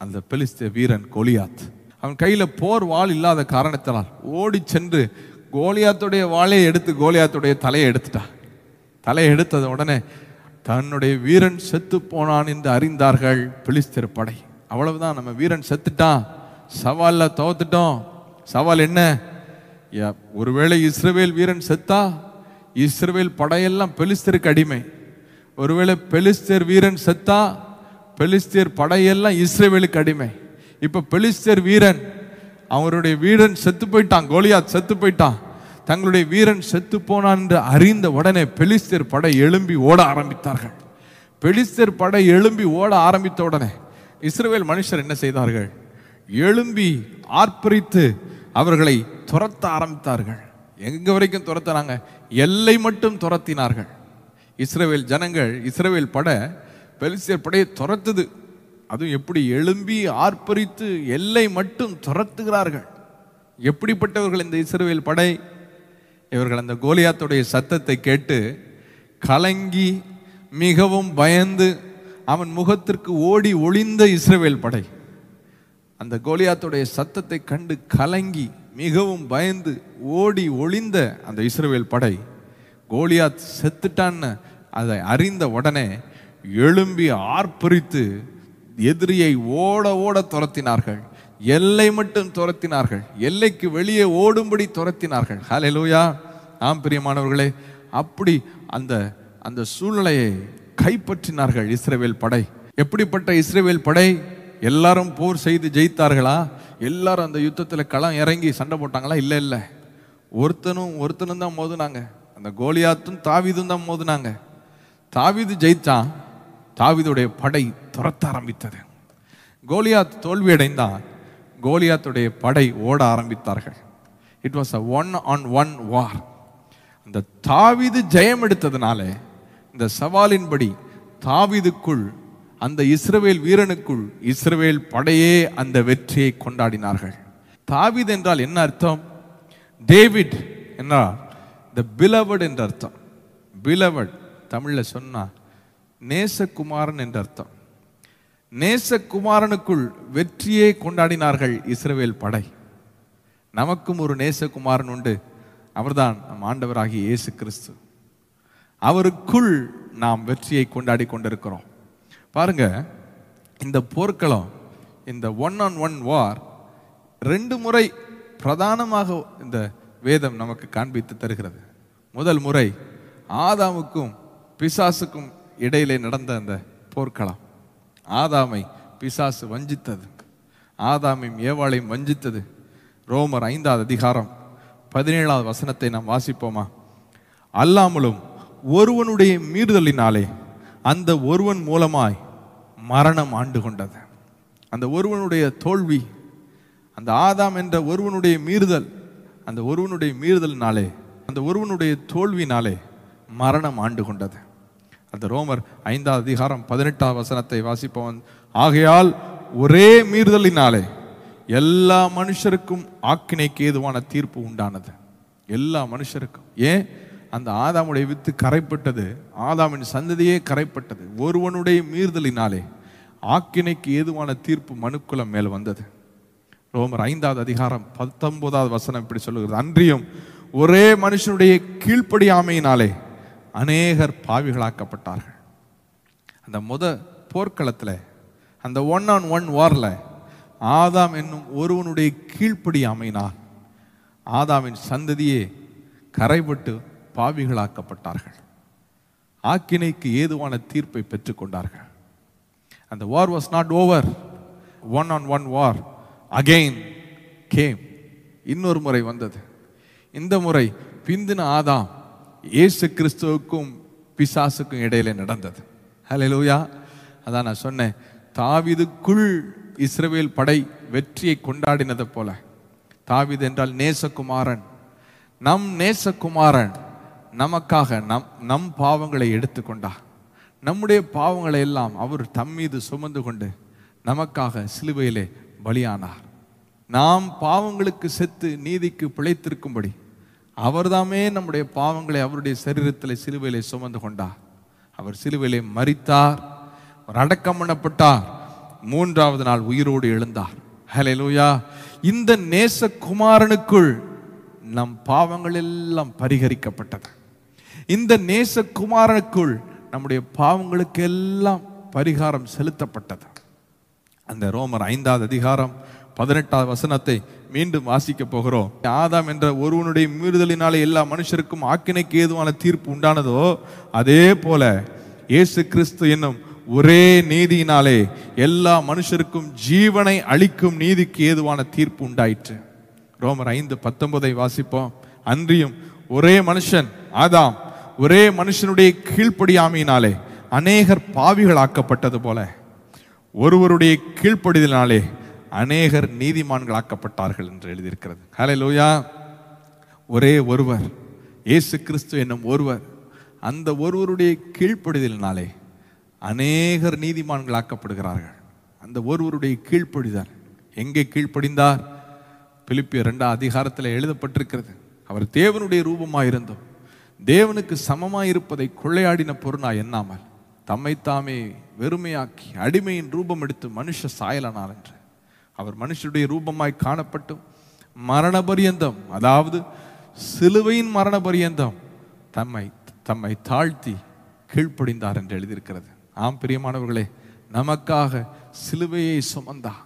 அந்த பெலிஸ்த வீரன் கோலியாத். அவன் கையில் போர் வாள் இல்லாத காரணத்தினால் ஓடி சென்று கோலியாத்துடைய வாளை எடுத்து கோலியாத்துடைய தலையை எடுத்துட்டான். தலையை எடுத்தது உடனே தன்னுடைய வீரன் செத்து போனான் என்று அறிந்தார்கள் பெலிஸ்தர் படை. அவ்வளவுதான், நம்ம வீரன் செத்துட்டான், சவாலில் தோத்துட்டோம். சவால் என்ன? ஒருவேளை இஸ்ரவேல் வீரன் செத்தா இஸ்ரவேல் படையெல்லாம் பெலிஸ்தருக்கு அடிமை. ஒருவேளை பெலிஸ்தர் வீரன் செத்தா பெலிஸ்தர் படையெல்லாம் இஸ்ரவேலுக்கு அடிமை. இப்போ பெலிஸ்தர் வீரன் அவருடைய வீரன் செத்து போயிட்டான், கோலியாத் செத்து போயிட்டான். தங்களுடைய வீரன் செத்து போனான் என்று அறிந்த உடனே பெலிஸ்தர் படை எழும்பி ஓட ஆரம்பித்தார்கள். பெலிஸ்தர் படை எழும்பி ஓட ஆரம்பித்த உடனே இஸ்ரவேல் மனுஷர் என்ன செய்தார்கள்? எழும்பி ஆர்ப்பரித்து அவர்களை துரத்த ஆரம்பித்தார்கள். எங்கே வரைக்கும் துரத்தினாங்க? எல்லை மட்டும் துரத்தினார்கள். இஸ்ரவேல் ஜனங்கள், இஸ்ரவேல் படை பெலிஸ்தர் படையை துரத்துது. அதுவும் எப்படி? எழும்பி ஆர்ப்பரித்து எல்லை மட்டும் துரத்துகிறார்கள். எப்படிப்பட்டவர்கள் இந்த இஸ்ரவேல் படை? இவர்கள் அந்த கோலியாத்துடைய சத்தத்தை கேட்டு கலங்கி மிகவும் பயந்து அவன் முகத்திற்கு ஓடி ஒளிந்த இஸ்ரவேல் படை. அந்த கோலியாத்துடைய சத்தத்தை கண்டு கலங்கி மிகவும் பயந்து ஓடி ஒளிந்த அந்த இஸ்ரவேல் படை கோலியாத் செத்துட்டான்னு அதை அறிந்த உடனே எழும்பி ஆர்ப்பரித்து எதிரியை ஓட ஓட துரத்தினார்கள். எல்லை மட்டும் துரத்தினார்கள், எல்லைக்கு வெளியே ஓடும்படி துரத்தினார்கள். ஹல்லேலூயா. ஆம் பிரியமானவர்களே, அப்படி அந்த அந்த சூழ்நிலையை கைப்பற்றினார்கள் இஸ்ரவேல் படை. எப்படிப்பட்ட இஸ்ரவேல் படை? எல்லாரும் போர் செய்து ஜெயித்தார்களா? எல்லாரும் அந்த யுத்தத்தில் களம் இறங்கி சண்டை போட்டாங்களா? இல்லை இல்லை, ஒருத்தனும் தான் மோதுனாங்க. அந்த கோலியாத்தும் தாவீதும் தான் மோதுனாங்க. தாவீது ஜெயித்தான், தாவீதுடைய படை துரத்த ஆரம்பித்தது. கோலியாத் தோல்வியடைந்தான், கோலியாத்துடைய படை ஓட ஆரம்பித்தார்கள். It was a 1-on-1 war. அந்த தாவீது ஜெயம் எடுத்ததுனால இந்த சவாலின்படி தாவீதுக்குள், அந்த இஸ்ரவேல் வீரனுக்குள் இஸ்ரவேல் படையே அந்த வெற்றியை கொண்டாடினார்கள். தாவீது என்றால் என்ன அர்த்தம்? டேவிட் என்றால் த பிலவட் என்ற அர்த்தம். பிலவட் தமிழில் சொன்னால் நேசகுமாரன் என்ற அர்த்தம். நேசகுமாரனுக்குள் வெற்றியை கொண்டாடினார்கள் இஸ்ரவேல் படை. நமக்கும் ஒரு நேசகுமாரன் உண்டு, அவர்தான் நம் ஆண்டவராகிய இயேசு கிறிஸ்து. அவருக்குள் நாம் வெற்றியை கொண்டாடி கொண்டிருக்கிறோம். பாருங்க, இந்த போர்க்களம், இந்த 1-on-1 வார் 2 முறை பிரதானமாக இந்த வேதம் நமக்கு காண்பித்து தருகிறது. முதல் முறை ஆதாமுக்கும் பிசாசுக்கும் இடையிலே நடந்த அந்த போர்க்களம். ஆதாமை பிசாசு வஞ்சித்தது, ஆதாமையும் ஏவாளையும் வஞ்சித்தது. ரோமர் 5வது அதிகாரம் 17வது வசனத்தை நாம் வாசிப்போமா? அல்லாமலும் ஒருவனுடைய மீறுதலினாலே அந்த ஒருவன் மூலமாய் மரணம் ஆண்டு கொண்டது. அந்த ஒருவனுடைய தோல்வி, அந்த ஆதாம் என்ற ஒருவனுடைய மீறுதல், அந்த ஒருவனுடைய மீறுதலினாலே அந்த ஒருவனுடைய தோல்வினாலே மரணம் ஆண்டு கொண்டது. அந்த ரோமர் 5ஆம் அதிகாரம் 18ஆம் வசனத்தை வாசிப்பவன், ஆகையால் ஒரே மீறுதலினாலே எல்லா மனுஷருக்கும் ஆக்கினைக்கு ஏதுவான தீர்ப்பு உண்டானது. எல்லா மனுஷருக்கும். ஏன்? அந்த ஆதாமுடைய வித்து கரைப்பட்டது, ஆதாமின் சந்ததியே கரைப்பட்டது. ஒருவனுடைய மீறுதலினாலே ஆக்கினைக்கு ஏதுவான தீர்ப்பு மனுக்குலம் மேல் வந்தது. ரோமர் 5ஆம் அதிகாரம் 19ஆவது வசனம் இப்படி சொல்லுகிறது, அன்றியும் ஒரே மனுஷனுடைய கீழ்ப்படியாமையினாலே அநேகர் பாவிகளாக்கப்பட்டார்கள். அந்த போர்க்களத்தில், அந்த 1-on-1 வாரில் ஆதாம் என்னும் ஒருவனுடைய கீழ்ப்படியாமையினால் ஆதாமின் சந்ததியே கரைபட்டு பாவிகளாக்கப்பட்டார்கள். ஆக்கினைக்கு ஏதுவான தீர்ப்பை பெற்றுக்கொண்டார்கள். அந்த war was not over. 1-on-1 war again came. இன்னொரு முறை வந்தது. இந்த முறை பிந்தின ஆதாம் இயேசு கிறிஸ்துவுக்கும் பிசாசுக்கும் இடையிலே நடந்தது. ஹல்லேலூயா. அதான் நான் சொன்னேன், தாவீதுக்குள் இஸ்ரவேல் படை வெற்றியை கொண்டாடினதை போல, தாவீது என்றால் நேசகுமாரன், நம் நேசகுமாரன் நமக்காக நம் பாவங்களை எடுத்துக்கொண்டார். நம்முடைய பாவங்களை எல்லாம் அவர் தம்மீது சுமந்து கொண்டு நமக்காக சிலுவையிலே பலியானார். நாம் பாவங்களுக்கு செத்து நீதிக்கு பிழைத்திருக்கும்படி அவர்தாமே நம்முடைய பாவங்களை அவருடைய சரீரத்தில் சிலுவையிலே சுமந்து கொண்டார். அவர் சிலுவையிலே மரித்தார், அடக்கம் பண்ணப்பட்டார், 3வது நாள் உயிரோடு எழுந்தார். ஹல்லேலூயா. இந்த நேசகுமாரனுக்குள் நம் பாவங்கள் எல்லாம் பரிகரிக்கப்பட்டது. இந்த நேசகுமாரனுக்குள் நம்முடைய பாவங்களுக்கு எல்லாம் பரிகாரம் செலுத்தப்பட்டது. அந்த ரோமர் 5ஆம் அதிகாரம் 18ஆவது வசனத்தை மீண்டும் வாசிக்க போகிறோம். ஆதாம் என்ற ஒருவனுடைய மீறுதலினாலே எல்லா மனுஷருக்கும் ஆக்கினைக்கு ஏதுவான தீர்ப்பு உண்டானதோ, அதே போல இயேசு கிறிஸ்து என்னும் ஒரே நீதியினாலே எல்லா மனுஷருக்கும் ஜீவனை அளிக்கும் நீதிக்கு ஏதுவான தீர்ப்பு உண்டாயிற்று. ரோமர் 5:19ஐ வாசிப்போம். அன்றியும் ஒரே மனுஷன் ஆதாம், ஒரே மனுஷனுடைய கீழ்ப்படியாமையினாலே அநேகர் பாவிகளாக்கப்பட்டது போல ஒருவருடைய கீழ்ப்படிதலினாலே அநேகர் நீதிமான்களாக்கப்பட்டார்கள் என்று எழுதியிருக்கிறது. ஹல்லேலூயா. ஒரே ஒருவர், இயேசு கிறிஸ்து என்னும் ஒருவர், அந்த ஒருவருடைய கீழ்ப்படிதலினாலே அநேகர் நீதிமான்களாக்கப்படுகிறார்கள். அந்த ஒருவருடைய கீழ்ப்படிதார். எங்கே கீழ்ப்படிந்தார்? பிலிப்பியர் 2ஆம் அதிகாரத்தில் எழுதப்பட்டிருக்கிறது, அவர் தேவனுடைய ரூபமாயிருந்தோம், தேவனுக்கு சமமாயிருப்பதை கொள்ளையாடின பொருளாய் எண்ணாமல் தம்மைத்தாமே வெறுமையாக்கி அடிமையின் ரூபம் எடுத்து மனுஷ சாயலானார் என்று. அவர் மனுஷருடைய ரூபமாய் காணப்பட்டு மரண பரியந்தம், அதாவது சிலுவையின் மரண பரியந்தம் தம்மை தாழ்த்தி கீழ்ப்படிந்தார் என்று எழுதியிருக்கிறது. ஆம் பிரியமானவர்களே, நமக்காக சிலுவையை சுமந்தார்.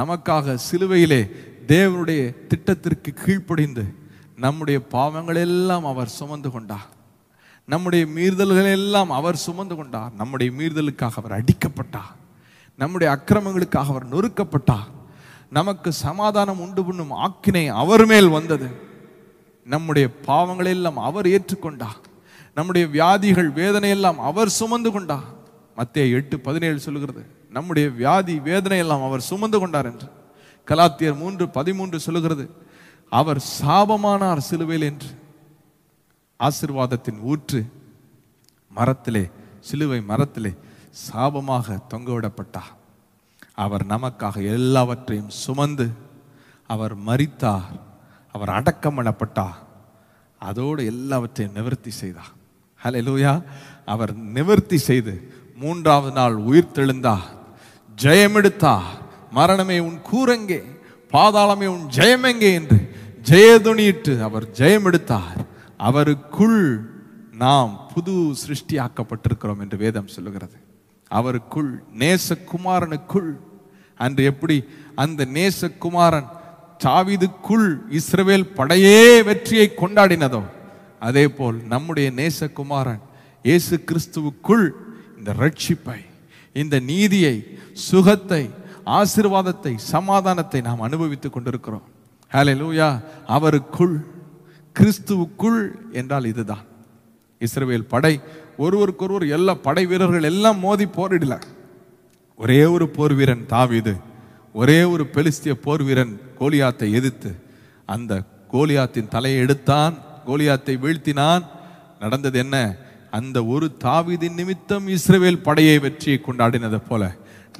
நமக்காக சிலுவையிலே தேவனுடைய திட்டத்திற்கு கீழ்ப்படிந்து நம்முடைய பாவங்களெல்லாம் அவர் சுமந்து கொண்டார். நம்முடைய மீறுதல்களெல்லாம் அவர் சுமந்து கொண்டார். நம்முடைய மீறுதலுக்காக அவர் அடிக்கப்பட்டார். நம்முடைய அக்கிரமங்களுக்காக அவர் நொறுக்கப்பட்டார். நமக்கு சமாதானம் உண்டு பண்ணும் ஆக்கினை அவர் மேல் வந்தது. நம்முடைய பாவங்களெல்லாம் அவர் ஏற்றுக்கொண்டார். நம்முடைய வியாதிகள் வேதனையெல்லாம் அவர் சுமந்து கொண்டார். மத்தேயு 8:17 சொல்லுகிறது, நம்முடைய வியாதி வேதனையெல்லாம் அவர் சுமந்து கொண்டார் என்று. கலாத்தியர் 3:13 சொல்லுகிறது, அவர் சாபமானார் சிலுவையில் என்று. ஆசீர்வாதத்தின் ஊற்று மரத்திலே, சிலுவை மரத்திலே சாபமாக தொங்கவிடப்பட்டார். அவர் நமக்காக எல்லாவற்றையும் சுமந்து அவர் மரித்தார், அவர் அடக்கம் பண்ணப்பட்டார், அதோடு எல்லாவற்றையும் நிவர்த்தி செய்தார். ஹல்லேலூயா. அவர் நிவர்த்தி செய்து 3வது நாள் உயிர்த்தெழுந்தார், ஜெயமெடுத்தார். மரணமே உன் கூரெங்கே, பாதாளமே உன் ஜெயமெங்கே என்று ஜெயதுணியிட்டு அவர் ஜெயமெடுத்தார். அவருக்குள் நாம் புது சிருஷ்டியாக்கப்பட்டிருக்கிறோம் என்று வேதம் சொல்லுகிறது. அவருக்குள், நேசகுமாரனுக்குள். அன்று எப்படி அந்த நேசகுமாரன் தாவீதுக்குள் இஸ்ரவேல் படையே வெற்றியை கொண்டாடினதோ, அதே போல் நம்முடைய நேசகுமாரன் இயேசு கிறிஸ்துவுக்குள் இந்த ரட்சிப்பை, இந்த நீதியை, சுகத்தை, ஆசீர்வாதத்தை, சமாதானத்தை நாம் அனுபவித்துக் கொண்டிருக்கிறோம். ஹல்லேலூயா. அவருக்குள், கிறிஸ்துவுக்குள் என்றால் இதுதான். இஸ்ரவேல் படை ஒருவருக்கொருவர் எல்லா படை வீரர்கள் எல்லாம் மோதி போரிடல. ஒரே ஒரு போர் வீரன் தாவீது ஒரே ஒரு பெலிஸ்திய போர் வீரன் கோலியாத்தை எதிர்த்து அந்த கோலியாத்தின் தலையை எடுத்தான், கோலியாத்தை வீழ்த்தினான். நடந்தது என்ன? அந்த ஒரு தாவீதின் நிமித்தம் இஸ்ரவேல் படையை வெற்றியை கொண்டாடினதை போல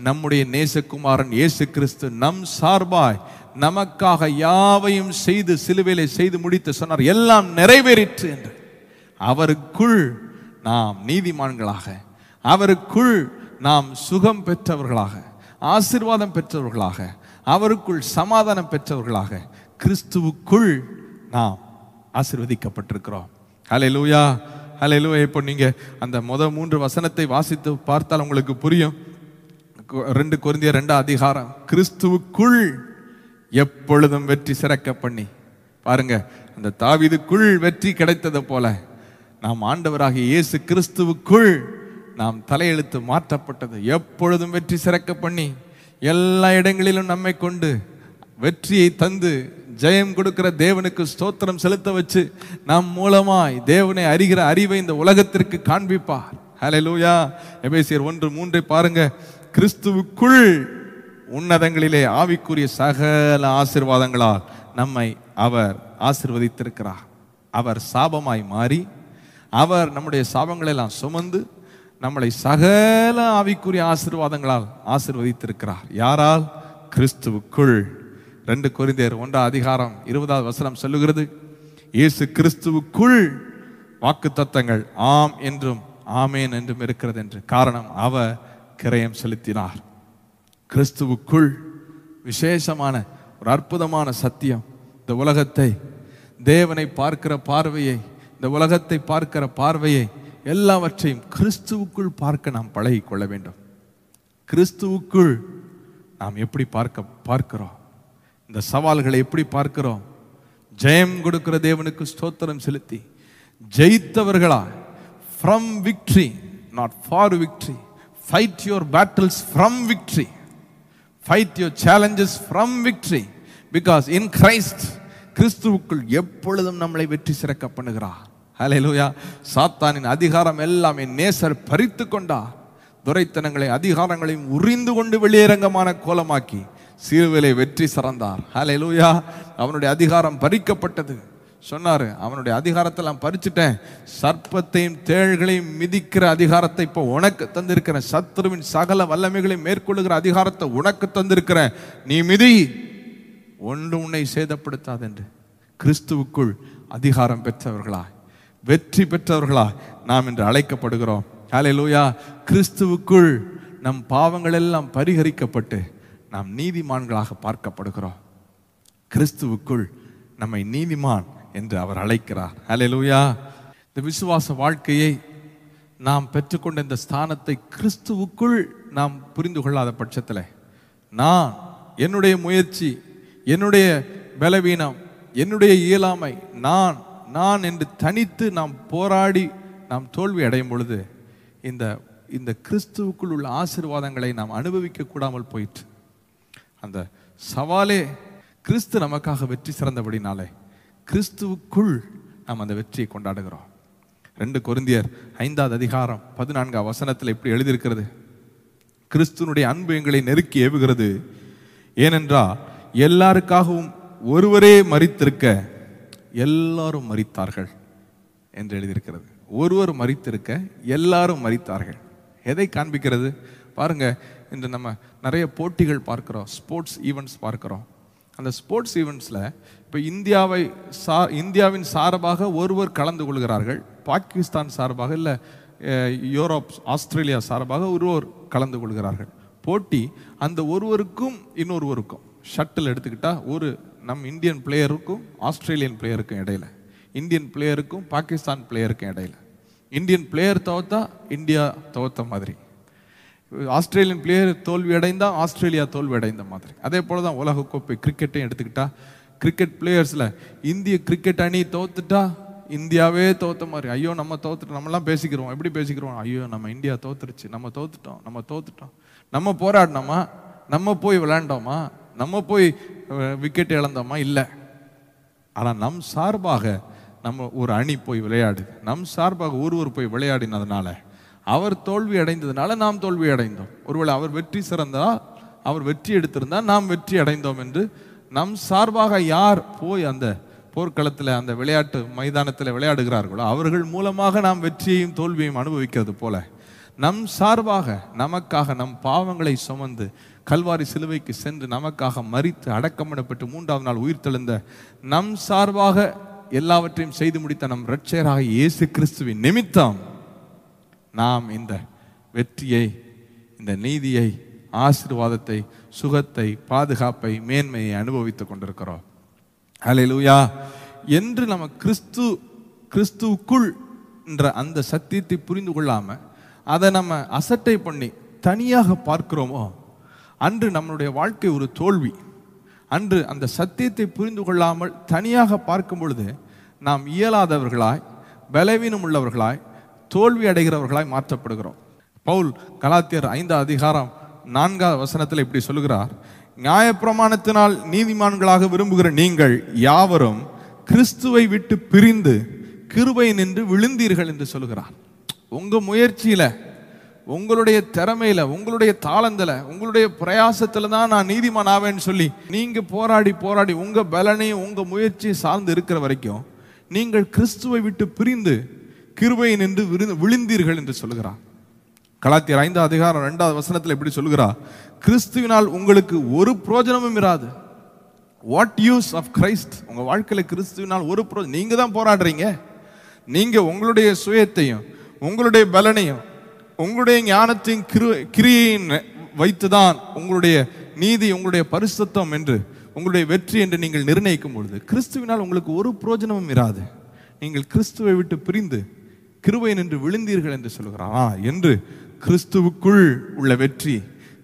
நம்முடைய நேசகுமாரன் இயேசு கிறிஸ்து நம் சார்பாய் நமக்காக யாவையும் செய்து சிலுவையிலே செய்து முடித்து சொன்னார், எல்லாம் நிறைவேறிற்று என்று. அவருக்குள் நாம் நீதிமான்களாக, அவருக்குள் நாம் சுகம் பெற்றவர்களாக, ஆசீர்வாதம் பெற்றவர்களாக, அவருக்குள் சமாதானம் பெற்றவர்களாக, கிறிஸ்துவுக்குள் நாம் ஆசீர்வதிக்கப்பட்டிருக்கிறோம். ஹல்லேலூயா, ஹல்லேலூயா. இப்போ நீங்கள் அந்த மூன்று வசனத்தை வாசித்து பார்த்தால் உங்களுக்கு புரியும். 2 கொரிந்தியர் 2 அதிகாரம், கிறிஸ்துவுக்குள் எப்பொழுதும் வெற்றி சிறக்க பண்ணி பாருங்க. அந்த தாவீதுக்குள் வெற்றி கிடைத்தது போல நாம் ஆண்டவராகிய இயேசு கிறிஸ்துவுக்குள் நாம் தலையெழுத்து மாற்றப்பட்டது. எப்பொழுதும் வெற்றி சிறக்க பண்ணி எல்லா இடங்களிலும் நம்மை கொண்டு வெற்றியை தந்து ஜெயம் கொடுக்கிற தேவனுக்கு ஸ்தோத்திரம் செலுத்த வச்சு நம் மூலமாய் தேவனை அறிகிற அறிவை இந்த உலகத்திற்கு காண்பிப்பார். ஹல்லேலூயா. எபேசியர் 1:3 பாருங்க. கிறிஸ்துவுக்குள் உன்னதங்களிலே ஆவிக்குரிய சகல ஆசீர்வாதங்களால் நம்மை அவர் ஆசீர்வதித்திருக்கிறார். அவர் சாபமாய் மாறி அவர் நம்முடைய சாபங்களெல்லாம் சுமந்து நம்மளை சகல ஆவிக்குரிய ஆசீர்வாதங்களால் ஆசீர்வதித்திருக்கிறார். யாரால்? கிறிஸ்துவுக்குள். 2 கொரிந்தியர் 1 அதிகாரம் 20வது வசனம் சொல்லுகிறது, இயேசு கிறிஸ்துவுக்குள் வாக்குத்தத்தங்கள் ஆம் என்றும் ஆமேன் என்றும் இருக்கிறது என்று. காரணம், அவர் கிரயம் செலுத்தினார். கிறிஸ்துவுக்குள் விசேஷமான ஒரு அற்புதமான சத்தியம். இந்த உலகத்தை, தேவனை பார்க்கிற பார்வையை, இந்த உலகத்தை பார்க்கிற பார்வையை, எல்லாவற்றையும் கிறிஸ்துவுக்குள் பார்க்க நாம் பழகிக்கொள்ள வேண்டும். கிறிஸ்துவுக்குள் நாம் எப்படி பார்க்கிறோம், இந்த சவால்களை எப்படி பார்க்கிறோம், ஜெயம் கொடுக்கிற தேவனுக்கு ஸ்தோத்திரம் செலுத்தி ஜெயித்தவர்களா, from victory not for victory. Fight your battles from victory. Fight your challenges from victory. Because in Christ, கிறிஸ்துவுக்குள் எப்பொழுதும் நம்மளை வெற்றி சிறக்க பண்ணுகிறார். ஹல்லேலூயா. சாத்தானின் அதிகாரம் எல்லாம் என் நேசர் பறித்து கொண்டார். துரைத்தனங்களை அதிகாரங்களையும் உறிந்து கொண்டு வெளியரங்கமான கோலமாக்கி சிலுவையிலே வெற்றி சிறந்தார். ஹல்லேலூயா. அவனுடைய அதிகாரம் பறிக்கப்பட்டது. சொன்னார், அவனுடைய அதிகாரத்தை நான் பறிச்சுட்டேன், சர்ப்பத்தையும் தேள்களையும் மிதிக்கிற அதிகாரத்தை இப்போ உனக்கு தந்திருக்கிறேன், சத்துருவின் சகல வல்லமைகளையும் மேற்கொள்ளுகிற அதிகாரத்தை உனக்கு தந்திருக்கிறேன், நீ மிதி, ஒன்று உன்னை சேதப்படுத்தாது என்று. கிறிஸ்துவுக்குள் அதிகாரம் பெற்றவர்களா, வெற்றி பெற்றவர்களா நாம் இன்று அழைக்கப்படுகிறோம். ஹல்லேலூயா. கிறிஸ்துவுக்குள் நம் பாவங்கள் எல்லாம் பரிகரிக்கப்பட்டு நாம் நீதிமான்களாக பார்க்கப்படுகிறோம். கிறிஸ்துவுக்குள் நம்மை நீதிமான் என்று அவர் அழைக்கிறார். ஹல்லேலூயா. இந்த விசுவாச வாழ்க்கையை நாம் பெற்றுக்கொண்ட இந்த ஸ்தானத்தை கிறிஸ்துவுக்குள் நாம் புரிந்து கொள்ளாத பட்சத்தில், நான் என்னுடைய முயற்சி, என்னுடைய பலவீனம், என்னுடைய இயலாமை, நான் என்று தனித்து நாம் போராடி நாம் தோல்வி அடையும் பொழுது இந்த இந்த கிறிஸ்துவுக்குள் உள்ள ஆசீர்வாதங்களை நாம் அனுபவிக்க கூடாமல் போயிற்று. அந்த சவாலே கிறிஸ்து நமக்காக வெற்றி சிறந்தபடினாலே கிறிஸ்துவுக்குள் நாம் அந்த வெற்றியை கொண்டாடுகிறோம். 2 கொரிந்தியர் 5வது அதிகாரம் 14வது வசனத்தில் இப்படி எழுதியிருக்கிறது, கிறிஸ்துனுடைய அன்பு எங்களை நெருக்கி ஏவுகிறது, ஏனென்றால் எல்லாருக்காகவும் ஒருவரே மரித்திருக்க எல்லாரும் மரித்தார்கள் என்று எழுதியிருக்கிறது. ஒருவர் மரித்திருக்க எல்லாரும் மரித்தார்கள். எதை காண்பிக்கிறது பாருங்க. இன்று நம்ம நிறைய போட்டிகள் பார்க்கிறோம், ஸ்போர்ட்ஸ் ஈவெண்ட்ஸ் பார்க்கிறோம். அந்த ஸ்போர்ட்ஸ் ஈவெண்ட்ஸில் இப்போ இந்தியாவின் சார்பாக ஒருவர் கலந்து கொள்கிறார்கள், பாகிஸ்தான் சார்பாக, இல்லை யூரோப் ஆஸ்திரேலியா சார்பாக ஒருவர் கலந்து கொள்கிறார்கள். போட்டி அந்த ஒருவருக்கும் இன்னொருவருக்கும். ஷட்டில் எடுத்துக்கிட்டால் ஒரு நம் இந்தியன் பிளேயருக்கும் ஆஸ்திரேலியன் பிளேயருக்கும் இடையில், இந்தியன் பிளேயருக்கும் பாகிஸ்தான் பிளேயருக்கும் இடையில், இந்தியன் பிளேயர் தோற்றா இந்தியா தோற்ற மாதிரி, ஆஸ்திரேலியன் பிளேயர் தோல்வி அடைந்தால் ஆஸ்திரேலியா தோல்வி அடைந்த மாதிரி. அதே போல் தான் உலகக்கோப்பை கிரிக்கெட்டையும் எடுத்துக்கிட்டால் கிரிக்கெட் பிளேயர்ஸில் இந்திய கிரிக்கெட் அணி தோத்துட்டா இந்தியாவே தோற்ற மாதிரி, ஐயோ நம்ம தோத்துட்டோம், நம்மளாம் பேசிக்கிறோம். எப்படி பேசிக்கிறோம்? ஐயோ நம்ம இந்தியா தோத்துருச்சு, நம்ம தோத்துட்டோம். நம்ம போராடினோமா? நம்ம போய் விளையாண்டோமா? நம்ம போய் விக்கெட் இழந்தோமா? இல்லை. ஆனால் நம் சார்பாக நம்ம ஒரு அணி போய் விளையாடு, நம் சார்பாக ஒருவர் போய் விளையாடினதுனால, அவர் தோல்வி அடைந்ததுனால நாம் தோல்வி அடைந்தோம். ஒருவேளை அவர் வெற்றி சிறந்தால், அவர் வெற்றி எடுத்திருந்தால் நாம் வெற்றி அடைந்தோம் என்று நம் சார்பாக யார் போய் அந்த போர்க்களத்தில் அந்த விளையாட்டு மைதானத்தில் விளையாடுகிறார்களோ அவர்கள் மூலமாக நாம் வெற்றியையும் தோல்வியையும் அனுபவிக்கிறது போல நம் சார்பாக நமக்காக நம் பாவங்களை சுமந்து கல்வாரி சிலுவைக்கு சென்று நமக்காக மரித்து அடக்கமிடப்பட்டு மூன்றாவது நாள் உயிர்த்தெழுந்த நம் சார்பாக எல்லாவற்றையும் செய்து முடித்த நம் இரட்சகராக இயேசு கிறிஸ்துவின் நிமித்தம் நாம் இந்த வெற்றியை, இந்த நீதியை, ஆசீர்வாதத்தை, சுகத்தை, பாதுகாப்பை, மேன்மையை அனுபவித்து கொண்டிருக்கிறோம். ஹல்லேலூயா என்று நம்ம கிறிஸ்துவுக்குள் என்ற அந்த சத்தியத்தை புரிந்து கொள்ளாமல் அதை நம்ம அசட்டை பண்ணி தனியாக பார்க்கிறோமோ அன்று நம்மளுடைய வாழ்க்கை ஒரு தோல்வி. அன்று அந்த சத்தியத்தை புரிந்து கொள்ளாமல் தனியாக பார்க்கும் பொழுது நாம் இயலாதவர்களாய், பலவீனம் உள்ளவர்களாய், தோல்வி அடைகிறவர்களாய் மாற்றப்படுகிறோம். பவுல் கலாத்தியர் 5:4 இப்படி சொல்கிறார், நியாயப்பிரமாணத்தினால் நீதிமான்களாக விரும்புகிற நீங்கள் யாவரும் கிறிஸ்துவை விட்டு பிரிந்து கிருபை நின்று விழுந்தீர்கள் என்று சொல்கிறார். உங்கள் முயற்சியில், உங்களுடைய திறமையில், உங்களுடைய தாளந்தில், உங்களுடைய பிரயாசத்தில் தான் நான் நீதிமான் ஆவேன்னு சொல்லி நீங்கள் போராடி உங்கள் பலனையும் உங்கள் முயற்சியை சார்ந்து இருக்கிற வரைக்கும் நீங்கள் கிறிஸ்துவை விட்டு பிரிந்து கிருபை நின்று விழுந்தீர்கள் என்று சொல்கிறார். கலாத்தியர் 5:2 எப்படி சொல்கிறார், கிறிஸ்துவினால் உங்களுக்கு ஒரு பிரயோஜனமும் இராது. What use of Christ? உங்கள் வாழ்க்கையில் கிறிஸ்துவினால் ஒரு பிரயோஜனம். நீங்கள் தான் போராடுறீங்க. நீங்கள் உங்களுடைய சுயத்தையும் உங்களுடைய பலனையும் உங்களுடைய ஞானத்தையும் கிரியையும் வைத்து தான் உங்களுடைய நீதி, உங்களுடைய பரிசுத்தம் என்று, உங்களுடைய வெற்றி என்று நீங்கள் நிர்ணயிக்கும் பொழுது கிறிஸ்துவினால் உங்களுக்கு ஒரு பிரயோஜனமும் இராது. நீங்கள் கிறிஸ்துவை விட்டு பிரிந்து கிருபை நின்று விழுந்தீர்கள் என்று சொல்கிறாரா என்று கிறிஸ்துவுக்குள் உள்ள வெற்றி,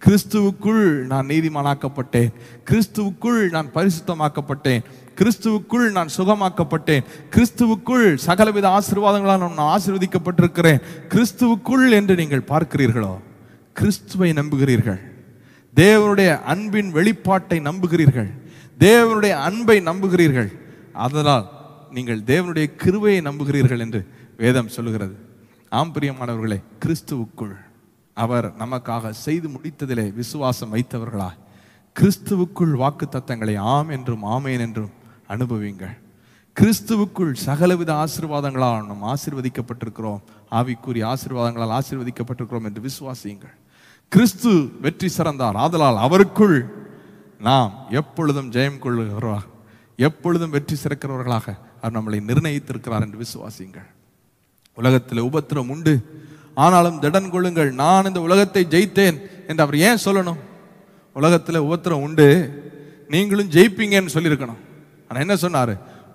கிறிஸ்துவுக்குள் நான் நீதிமானாக்கப்பட்டேன், கிறிஸ்துவுக்குள் நான் பரிசுத்தமாக்கப்பட்டேன், கிறிஸ்துவுக்குள் நான் சுகமாக்கப்பட்டேன், கிறிஸ்துவுக்குள் சகலவித ஆசீர்வாதங்களால் நான் ஆசீர்வதிக்கப்பட்டிருக்கிறேன், கிறிஸ்துவுக்குள் என்று நீங்கள் பார்க்கிறீர்களோ, கிறிஸ்துவை நம்புகிறீர்கள், தேவனுடைய அன்பின் வெளிப்பாட்டை நம்புகிறீர்கள், தேவனுடைய அன்பை நம்புகிறீர்கள், அதனால் நீங்கள் தேவனுடைய கிருபையை நம்புகிறீர்கள் என்று வேதம் சொல்லுகிறது. ஆம் பிரியமானவர்களே, கிறிஸ்துவுக்குள் அவர் நமக்காக செய்து முடித்ததிலே விசுவாசம் வைத்தவர்களா கிறிஸ்துவுக்குள் வாக்கு தத்தங்களை ஆம் என்றும் ஆமேன் என்றும் அனுபவிங்கள். கிறிஸ்துவுக்குள் சகலவித ஆசீர்வாதங்களால் நாம் ஆசீர்வதிக்கப்பட்டிருக்கிறோம், ஆவிக்குரிய ஆசீர்வாதங்களால் ஆசீர்வதிக்கப்பட்டிருக்கிறோம் என்று விசுவாசியுங்கள். கிறிஸ்து வெற்றி சிறந்தார், ஆதலால் அவருக்குள் நாம் எப்பொழுதும் ஜெயம் கொள்ளுகிறவர்களாக, எப்பொழுதும் வெற்றி சிறக்கிறவர்களாக அவர் நம்மளை நிர்ணயித்திருக்கிறார் என்று விசுவாசியுங்கள். உலகத்தில் உபத்திரம் உண்டு, ஆனாலும் திடன் கொள்ளுங்கள், நான் இந்த உலகத்தை ஜெயித்தேன் என்று அவர் ஏன் சொல்லணும்? உலகத்தில் உபத்திரம் உண்டு, நீங்களும் ஜெயிப்பீங்கன்னு சொல்லியிருக்கணும். ஆனால் என்ன சொன்னார்?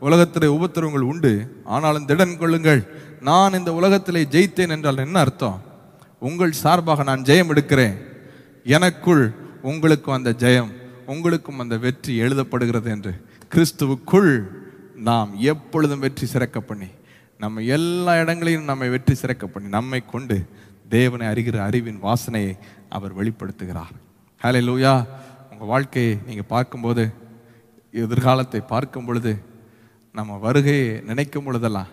உலகத்தில் உபத்திரங்கள் உண்டு, ஆனாலும் திடன் கொள்ளுங்கள், நான் இந்த உலகத்தில் ஜெயித்தேன் என்றால் என்ன அர்த்தம்? உங்கள் சார்பாக நான் ஜெயம் எடுக்கிறேன், எனக்குள் உங்களுக்கும் அந்த ஜெயம், உங்களுக்கும் அந்த வெற்றி எழுதப்படுகிறது என்று கிறிஸ்துவுக்குள் நாம் எப்பொழுதும் வெற்றி சிறக்க பண்ணி, நம்ம எல்லா இடங்களிலும் நம்மை வெற்றி சிறக்க பண்ணி, நம்மை கொண்டு தேவனை அறிகிற அறிவின் வாசனையை அவர் வெளிப்படுத்துகிறார். ஹல்லேலூயா. உங்கள் வாழ்க்கையை நீங்கள் பார்க்கும்போது, எதிர்காலத்தை பார்க்கும் பொழுது, நம்ம வருகையை நினைக்கும் பொழுதெல்லாம்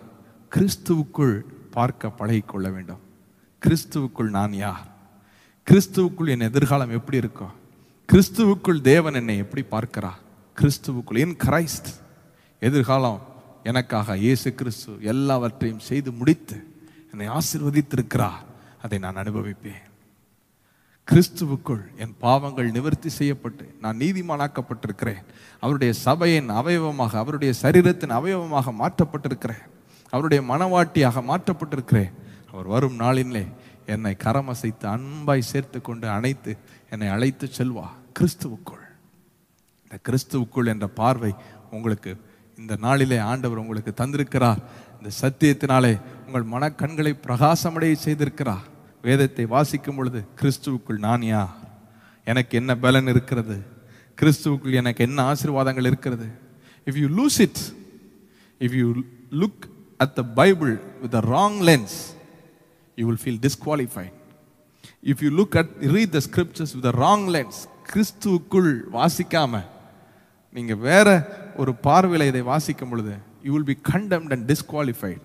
கிறிஸ்துவுக்குள் பார்க்க பழகிக்கொள்ள வேண்டும். கிறிஸ்துவுக்குள் நான் யார்? கிறிஸ்துவுக்குள் என் எதிர்காலம் எப்படி இருக்கும்? கிறிஸ்துவுக்குள் தேவன் என்னை எப்படி பார்க்கிறார்? கிறிஸ்துவுக்குள் இன் கிரைஸ்ட் எதிர்காலம் எனக்காக இயேசு கிறிஸ்து எல்லாவற்றையும் செய்து முடித்து என்னை ஆசீர்வதித்திருக்கிறார், அதை நான் அனுபவிப்பேன். கிறிஸ்துவுக்குள் என் பாவங்கள் நிவர்த்தி செய்யப்பட்டு நான் நீதிமானாக்கப்பட்டிருக்கிறேன், அவருடைய சபையின் அவயவமாக, அவருடைய சரீரத்தின் அவயவமாக மாற்றப்பட்டிருக்கிறேன், அவருடைய மனவாட்டியாக மாற்றப்பட்டிருக்கிறேன். அவர் வரும் நாளிலே என்னை கரமசைத்து அன்பாய் சேர்த்து கொண்டு அணைத்து என்னை அழைத்து செல்வார். கிறிஸ்துவுக்குள், இந்த கிறிஸ்துவுக்குள் என்ற பார்வை உங்களுக்கு இந்த நாளிலே ஆண்டவர் உங்களுக்கு தந்திருக்கிறார். இந்த சத்தியத்தினாலே உங்கள் மனக்கண்களை பிரகாசமடைய செய்திருக்கிறார். வேதத்தை வாசிக்கும் பொழுது கிறிஸ்துவுக்குள் நான் யார், எனக்கு என்ன பலன் இருக்கிறது, கிறிஸ்துவுக்குள் எனக்கு என்ன ஆசீர்வாதங்கள் இருக்கிறது. If you look at the Bible with the wrong lens, you will feel disqualified. If you read the scriptures with the wrong lens, கிறிஸ்துவுக்குள் வாசிக்காம நீங்கள் வேற ஒரு பார்வையில் இதை வாசிக்கும் பொழுது you will be condemned and disqualified.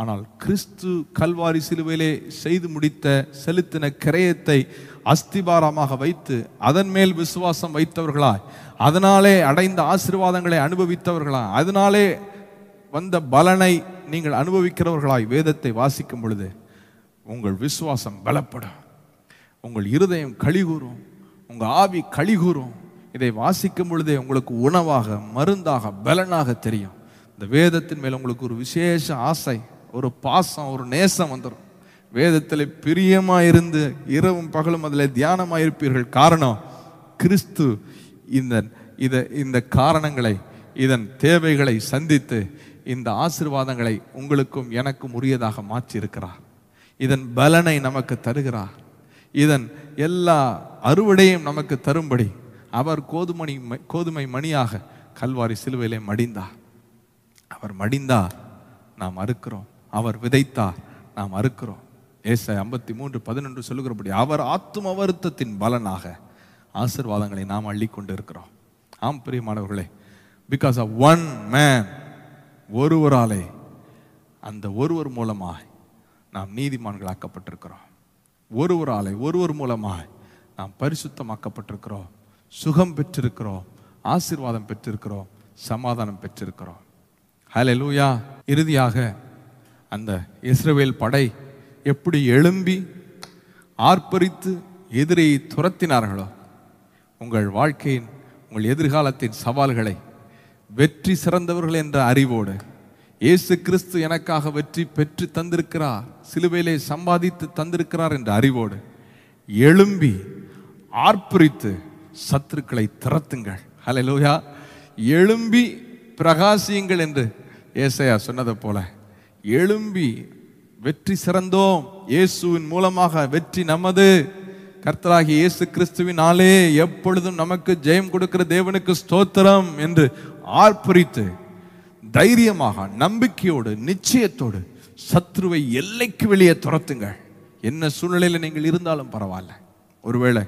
ஆனால் கிறிஸ்து கல்வாரி சிலுவையிலே செய்து முடித்த செலுத்தின கிரயத்தை அஸ்திபாரமாக வைத்து அதன் மேல் விசுவாசம் வைத்தவர்களாய், அதனாலே அடைந்த ஆசீர்வாதங்களை அனுபவித்தவர்களாய், அதனாலே வந்த பலனை நீங்கள் அனுபவிக்கிறவர்களாய் வேதத்தை வாசிக்கும் பொழுது உங்கள் விசுவாசம் பலப்படும், உங்கள் இருதயம் களிகூறும், உங்கள் ஆவி களிகூறும். இதை வாசிக்கும் பொழுதே உங்களுக்கு உணவாக, மருந்தாக, பலனாக தெரியும். இந்த வேதத்தின் மேல் உங்களுக்கு ஒரு விசேஷ ஆசை, ஒரு பாசம், ஒரு நேசம் வந்துடும். வேதத்தில் பிரியமாக இருந்து இரவும் பகலும் அதில் தியானமாக இருப்பீர்கள். காரணம், கிறிஸ்து இந்த காரணங்களை, இதன் தேவைகளை சந்தித்து இந்த ஆசீர்வாதங்களை உங்களுக்கும் எனக்கும் உரியதாக மாற்றியிருக்கிறார். இதன் பலனை நமக்கு தருகிறார். இதன் எல்லா அறுவடையும் நமக்கு தரும்படி அவர் கோதுமை மணியாக கல்வாரி சிலுவையிலே மடிந்தார். அவர் மடிந்தார், நாம் அறுக்கிறோம். அவர் விதைத்தார், நாம் அறுக்கிறோம். ஏசாயா 53:11 சொல்லுகிறபடி அவர் ஆத்தும வருத்தத்தின் பலனாக ஆசீர்வாதங்களை நாம் அள்ளி கொண்டு இருக்கிறோம். ஆம் பிரியமானவர்களே, பிகாஸ் ஆஃப் ஒன் மேன், ஒருவராலே, அந்த ஒருவர் மூலமாய் நாம் நீதிமான்களாக்கப்பட்டிருக்கிறோம். ஒருவராலே, ஒருவர் மூலமாய் நாம் பரிசுத்தமாக்கப்பட்டிருக்கிறோம், சுகம் பெற்றிருக்கிறோம், ஆசீர்வாதம் பெற்றிருக்கிறோம், சமாதானம் பெற்றிருக்கிறோம். ஹல்லேலூயா. இறுதியாக அந்த இஸ்ரவேல் படை எப்படி எழும்பி ஆர்ப்பரித்து எதிரியை துரத்தினார்களோ, உங்கள் வாழ்க்கையின், உங்கள் எதிர்காலத்தின் சவால்களை வெற்றி சிறந்தவர்கள் என்ற அறிவோடு, இயேசு கிறிஸ்து எனக்காக வெற்றி பெற்று தந்திருக்கிறார், சிலுவையிலே சம்பாதித்து தந்திருக்கிறார் என்ற அறிவோடு எழும்பி ஆர்ப்பரித்து சத்துருக்களை திரட்டுங்கள். ஹல்லேலூயா. எழும்பி பிரகாசியுங்கள் என்று ஏசாயா சொன்னதை போல எழும்பி வெற்றி சிறந்தோம், இயேசுவின் மூலமாக வெற்றி நமது. கர்த்தராகிய இயேசு கிறிஸ்துவினாலே எப்பொழுதும் நமக்கு ஜெயம் கொடுக்கிற தேவனுக்கு ஸ்தோத்திரம் என்று ஆர்ப்பரித்து தைரியமாக, நம்பிக்கையோடு, நிச்சயத்தோடு சத்துருவை எல்லைக்கு வெளியே துரத்துங்கள். என்ன சூழ்நிலையில் நீங்கள் இருந்தாலும் பரவாயில்ல. ஒருவேளை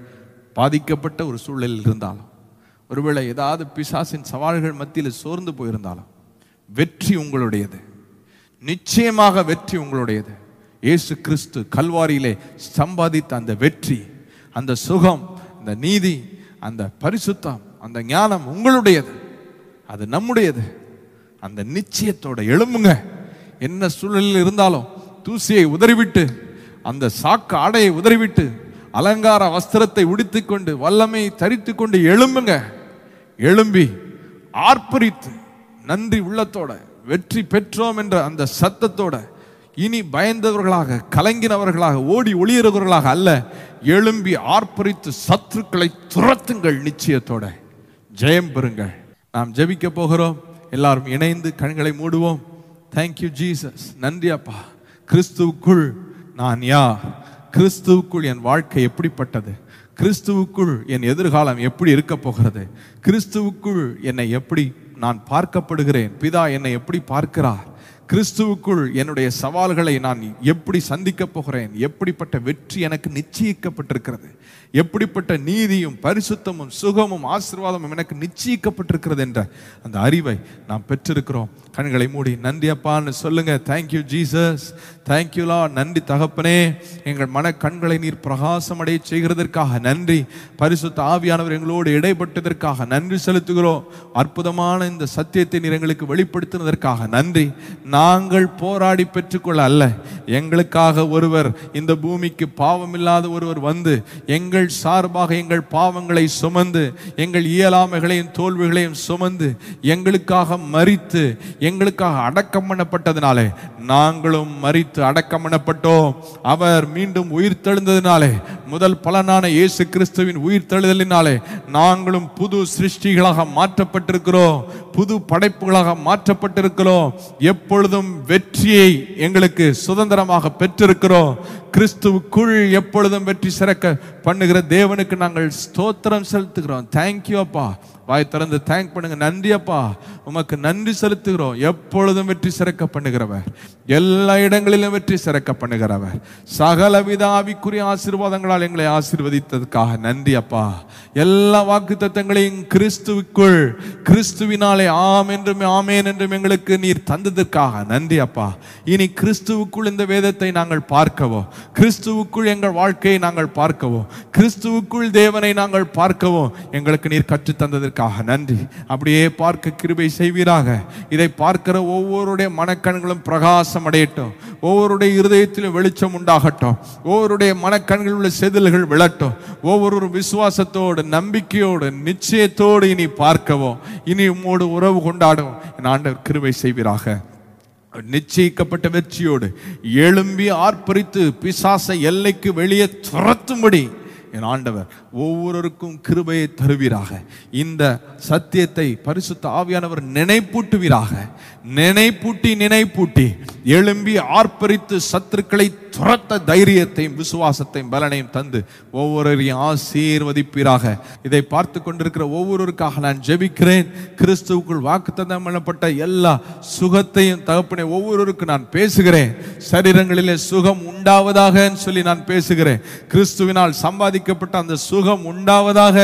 பாதிக்கப்பட்ட ஒரு சூழ்நிலையில் இருந்தாலும், ஒருவேளை ஏதாவது பிசாசின் சவால்கள் மத்தியில் சோர்ந்து போயிருந்தாலும், வெற்றி உங்களுடையது. நிச்சயமாக வெற்றி உங்களுடையது. இயேசு கிறிஸ்து கல்வாரியிலே சம்பாதித்த அந்த வெற்றி, அந்த சுகம், அந்த நீதி, அந்த பரிசுத்தம், அந்த ஞானம் உங்களுடையது, அது நம்முடையது. அந்த நிச்சயத்தோடு எழும்புங்க. என்ன சூழலில் இருந்தாலும் தூசியை உதறிவிட்டு, அந்த சாக்கு ஆடையை உதறிவிட்டு, அலங்கார வஸ்திரத்தை உடுத்தி கொண்டு, வல்லமை தரித்து கொண்டு எழும்புங்க. எழும்பி ஆர்ப்பரித்து நன்றி உள்ளத்தோட, வெற்றி பெற்றோம் என்ற அந்த சத்தத்தோட, இனி பயந்தவர்களாக, கலங்கினவர்களாக, ஓடி ஒளியறவர்களாக அல்ல, எழும்பி ஆர்ப்பரித்து சத்துருக்களை துரத்துங்கள். நிச்சயத்தோட ஜெயம் பெறுங்கள். நாம் ஜெபிக்க போகிறோம். எல்லாரும் இணைந்து கண்களை மூடுவோம். Thank you Jesus. நன்றி அப்பா. கிறிஸ்துவுக்குள் நான் யார்? கிறிஸ்துவுக்குள் என் வாழ்க்கை எப்படிப்பட்டது? கிறிஸ்துவுக்குள் என் எதிர்காலம் எப்படி இருக்க போகிறது? கிறிஸ்துவுக்குள் என்னை எப்படி நான் பார்க்கப்படுகிறேன்? பிதா என்னை எப்படி பார்க்கிறார்? கிறிஸ்துவுக்குள் என்னுடைய சவால்களை நான் எப்படி சந்திக்கப் போகிறேன்? எப்படிப்பட்ட வெற்றி எனக்கு நிச்சயிக்கப்பட்டிருக்கிறது? எப்படிப்பட்ட நீதியும் பரிசுத்தமும் சுகமும் ஆசீர்வாதமும் எனக்கு நிச்சயிக்கப்பட்டிருக்கிறது என்ற அந்த அறிவை நாம் பெற்றிருக்கிறோம். கண்களை மூடி நன்றி அப்பான்னு சொல்லுங்க. Thank you Jesus. தேங்க்யூலா. நன்றி தகப்பனே, எங்கள் மன கண்களை நீர் பிரகாசமடைய செய்கிறதற்காக நன்றி. பரிசுத்த ஆவியானவர் எங்களோடு இடைப்பட்டதற்காக நன்றி செலுத்துகிறோம். அற்புதமான இந்த சத்தியத்தை நீர் எங்களுக்கு வெளிப்படுத்தினதற்காக நன்றி. நாங்கள் போராடி பெற்றுக்கொள்ள அல்ல, எங்களுக்காக ஒருவர், இந்த பூமிக்கு பாவமில்லாத ஒருவர் வந்து எங்கள் சார்பாக எங்கள் பாவங்களை சுமந்து, எங்கள் இயலாமைகளையும் தோல்விகளையும் சுமந்து, எங்களுக்காக மரித்து, எங்களுக்காக அடக்கம் பண்ணப்பட்டதினாலே நாங்களும் மரித்து அடக்கம் பண்ணப்பட்டோம். அவர் மீண்டும் உயிர் தெழுந்ததினாலே, முதல் பலனான இயேசு கிறிஸ்துவின் உயிர் தெழுதலினாலே நாங்களும் புது சிருஷ்டிகளாக மாற்றப்பட்டிருக்கிறோம், புது படைப்புகளாக மாற்றப்பட்டிருக்கிறோம். எப்பொழுதும் வெற்றியை எங்களுக்கு சுதந்திரமாக பெற்றிருக்கிறோம். கிறிஸ்துவுக்குள் எப்பொழுதும் வெற்றி சிறக்க பண்ணுகிற தேவனுக்கு நாங்கள் ஸ்தோத்திரம் செலுத்துகிறோம். தேங்க்யூ அப்பா. வாய் திறந்து தேங்க் பண்ணுங்க. நன்றி அப்பா, உமக்கு நன்றி செலுத்துகிறோம். எப்பொழுதும் வெற்றி சிறக்க பண்ணுகிறவர், எல்லா இடங்களிலும் வெற்றி சிறக்க பண்ணுகிறவர், சகலவித ஆவிக்குரிய ஆசீர்வாதங்களால் எங்களை ஆசீர்வதித்ததுக்காக நன்றி அப்பா. எல்லா வாக்கு தத்தங்களையும் கிறிஸ்துவினாலே ஆம் என்றும் ஆமேன் என்றும் எங்களுக்கு நீர் தந்ததற்காக உங்களுக்காக நன்றி அப்பா. இனி கிறிஸ்துவுக்குள் இந்த வேதத்தை நாங்கள் பார்க்கவோ, கிறிஸ்துவுக்குள் எங்கள் வாழ்க்கையை நாங்கள் பார்க்கவோ, கிறிஸ்துவுக்குள் தேவனை நாங்கள் பார்க்கவோ எங்களுக்கு நீர் கற்றுத்தந்ததற்காக நன்றி. அப்படியே பார்க்க கிருபை செய்வீராக. இதை பார்க்கிற ஒவ்வொருடைய மனக்கண்களும் பிரகாசம் அடையட்டும், ஒவ்வொருடைய இருதயத்திலும் வெளிச்சம் உண்டாகட்டும், ஒவ்வொருடைய மனக்கண்களில் உள்ள செதில்கள் விழட்டும், ஒவ்வொரு விசுவாசத்தோடு நம்பிக்கையோடு நிச்சயத்தோடு இனி பார்க்கவும் இனி உம்மோடு உறவு கொண்டாடும் ஆண்டவர் கிருபை செய்வீராக. நிச்சயிக்கப்பட்ட வெற்றியோடு எழும்பி ஆர்ப்பரித்து பிசாசை எல்லைக்கு வெளியே துரத்தும்படி என் ஆண்டவர் ஒவ்வொருவருக்கும் கிருபையை தருவீராக. இந்த சத்தியத்தை பரிசுத்த ஆவியானவர் நினைப்பூட்டுவீராக. நினைப்பூட்டி நினைப்பூட்டி எழும்பி ஆர்ப்பரித்து சத்துருக்களை துரத்த தைரியத்தையும் விசுவாசத்தையும் பலனையும் தந்து ஒவ்வொருவரையும் ஆசீர்வதிப்பீராக. இதை பார்த்து கொண்டிருக்கிற ஒவ்வொருவருக்காக நான் ஜெபிக்கிறேன். கிறிஸ்துவுக்குள் வாக்குத்தத்தம் பண்ணப்பட்ட எல்லா சுகத்தையும் தகப்பனே ஒவ்வொருவருக்கு நான் பேசுகிறேன். சரீரங்களிலே சுகம் உண்டாவதாக சொல்லி நான் பேசுகிறேன். கிறிஸ்துவினால் சம்பாதிக்கப்பட்ட அந்த சுகம் உண்டாவதாக.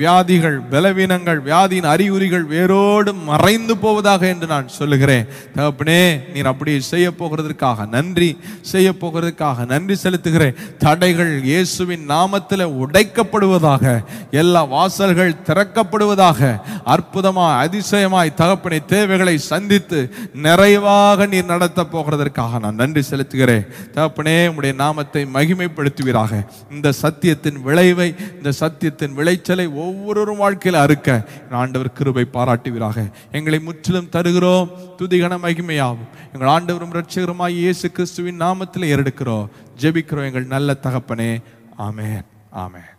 வியாதிகள், பலவீனங்கள், வியாதியின் அறிகுறிகள் வேரோடு மறைந்து போவதாக என்று நான் சொல்லுகிறேன். தகப்பனே நீர் அப்படியே செய்ய போகிறதற்காக நன்றி, செய்ய போகிறதுக்காக நன்றி செலுத்துகிறேன். தடைகள் இயேசுவின் நாமத்தில் உடைக்கப்படுவதாக, எல்லா வாசல்கள் திறக்கப்படுவதாக. அற்புதமாய் அதிசயமாய் தகப்பனை தேவைகளை சந்தித்து நிறைவாக நீர் நடத்த போகிறதற்காக நான் நன்றி செலுத்துகிறேன். தகப்பனே உடைய நாமத்தை மகிமைப்படுத்துவீராக. இந்த சத்தியத்தின் விளைவை, இந்த சத்தியத்தின் விளைச்சலை ஒவ்வொருவரும் வாழ்க்கையில் அறுக்க ஆண்டவர் கிருபை பாராட்டுவீராக. எங்களை முற்றிலும் தருகிறோம். துதிகன மகிமையாகும் எங்கள் ஆண்டவரும் இரட்சகருமாய் இயேசு கிறிஸ்துவின் நாமத்தில் ஏறெடுக்கிறோம், ஜெபிக்கிறோம் எங்கள் நல்ல தகப்பனே. ஆமென், ஆமென்.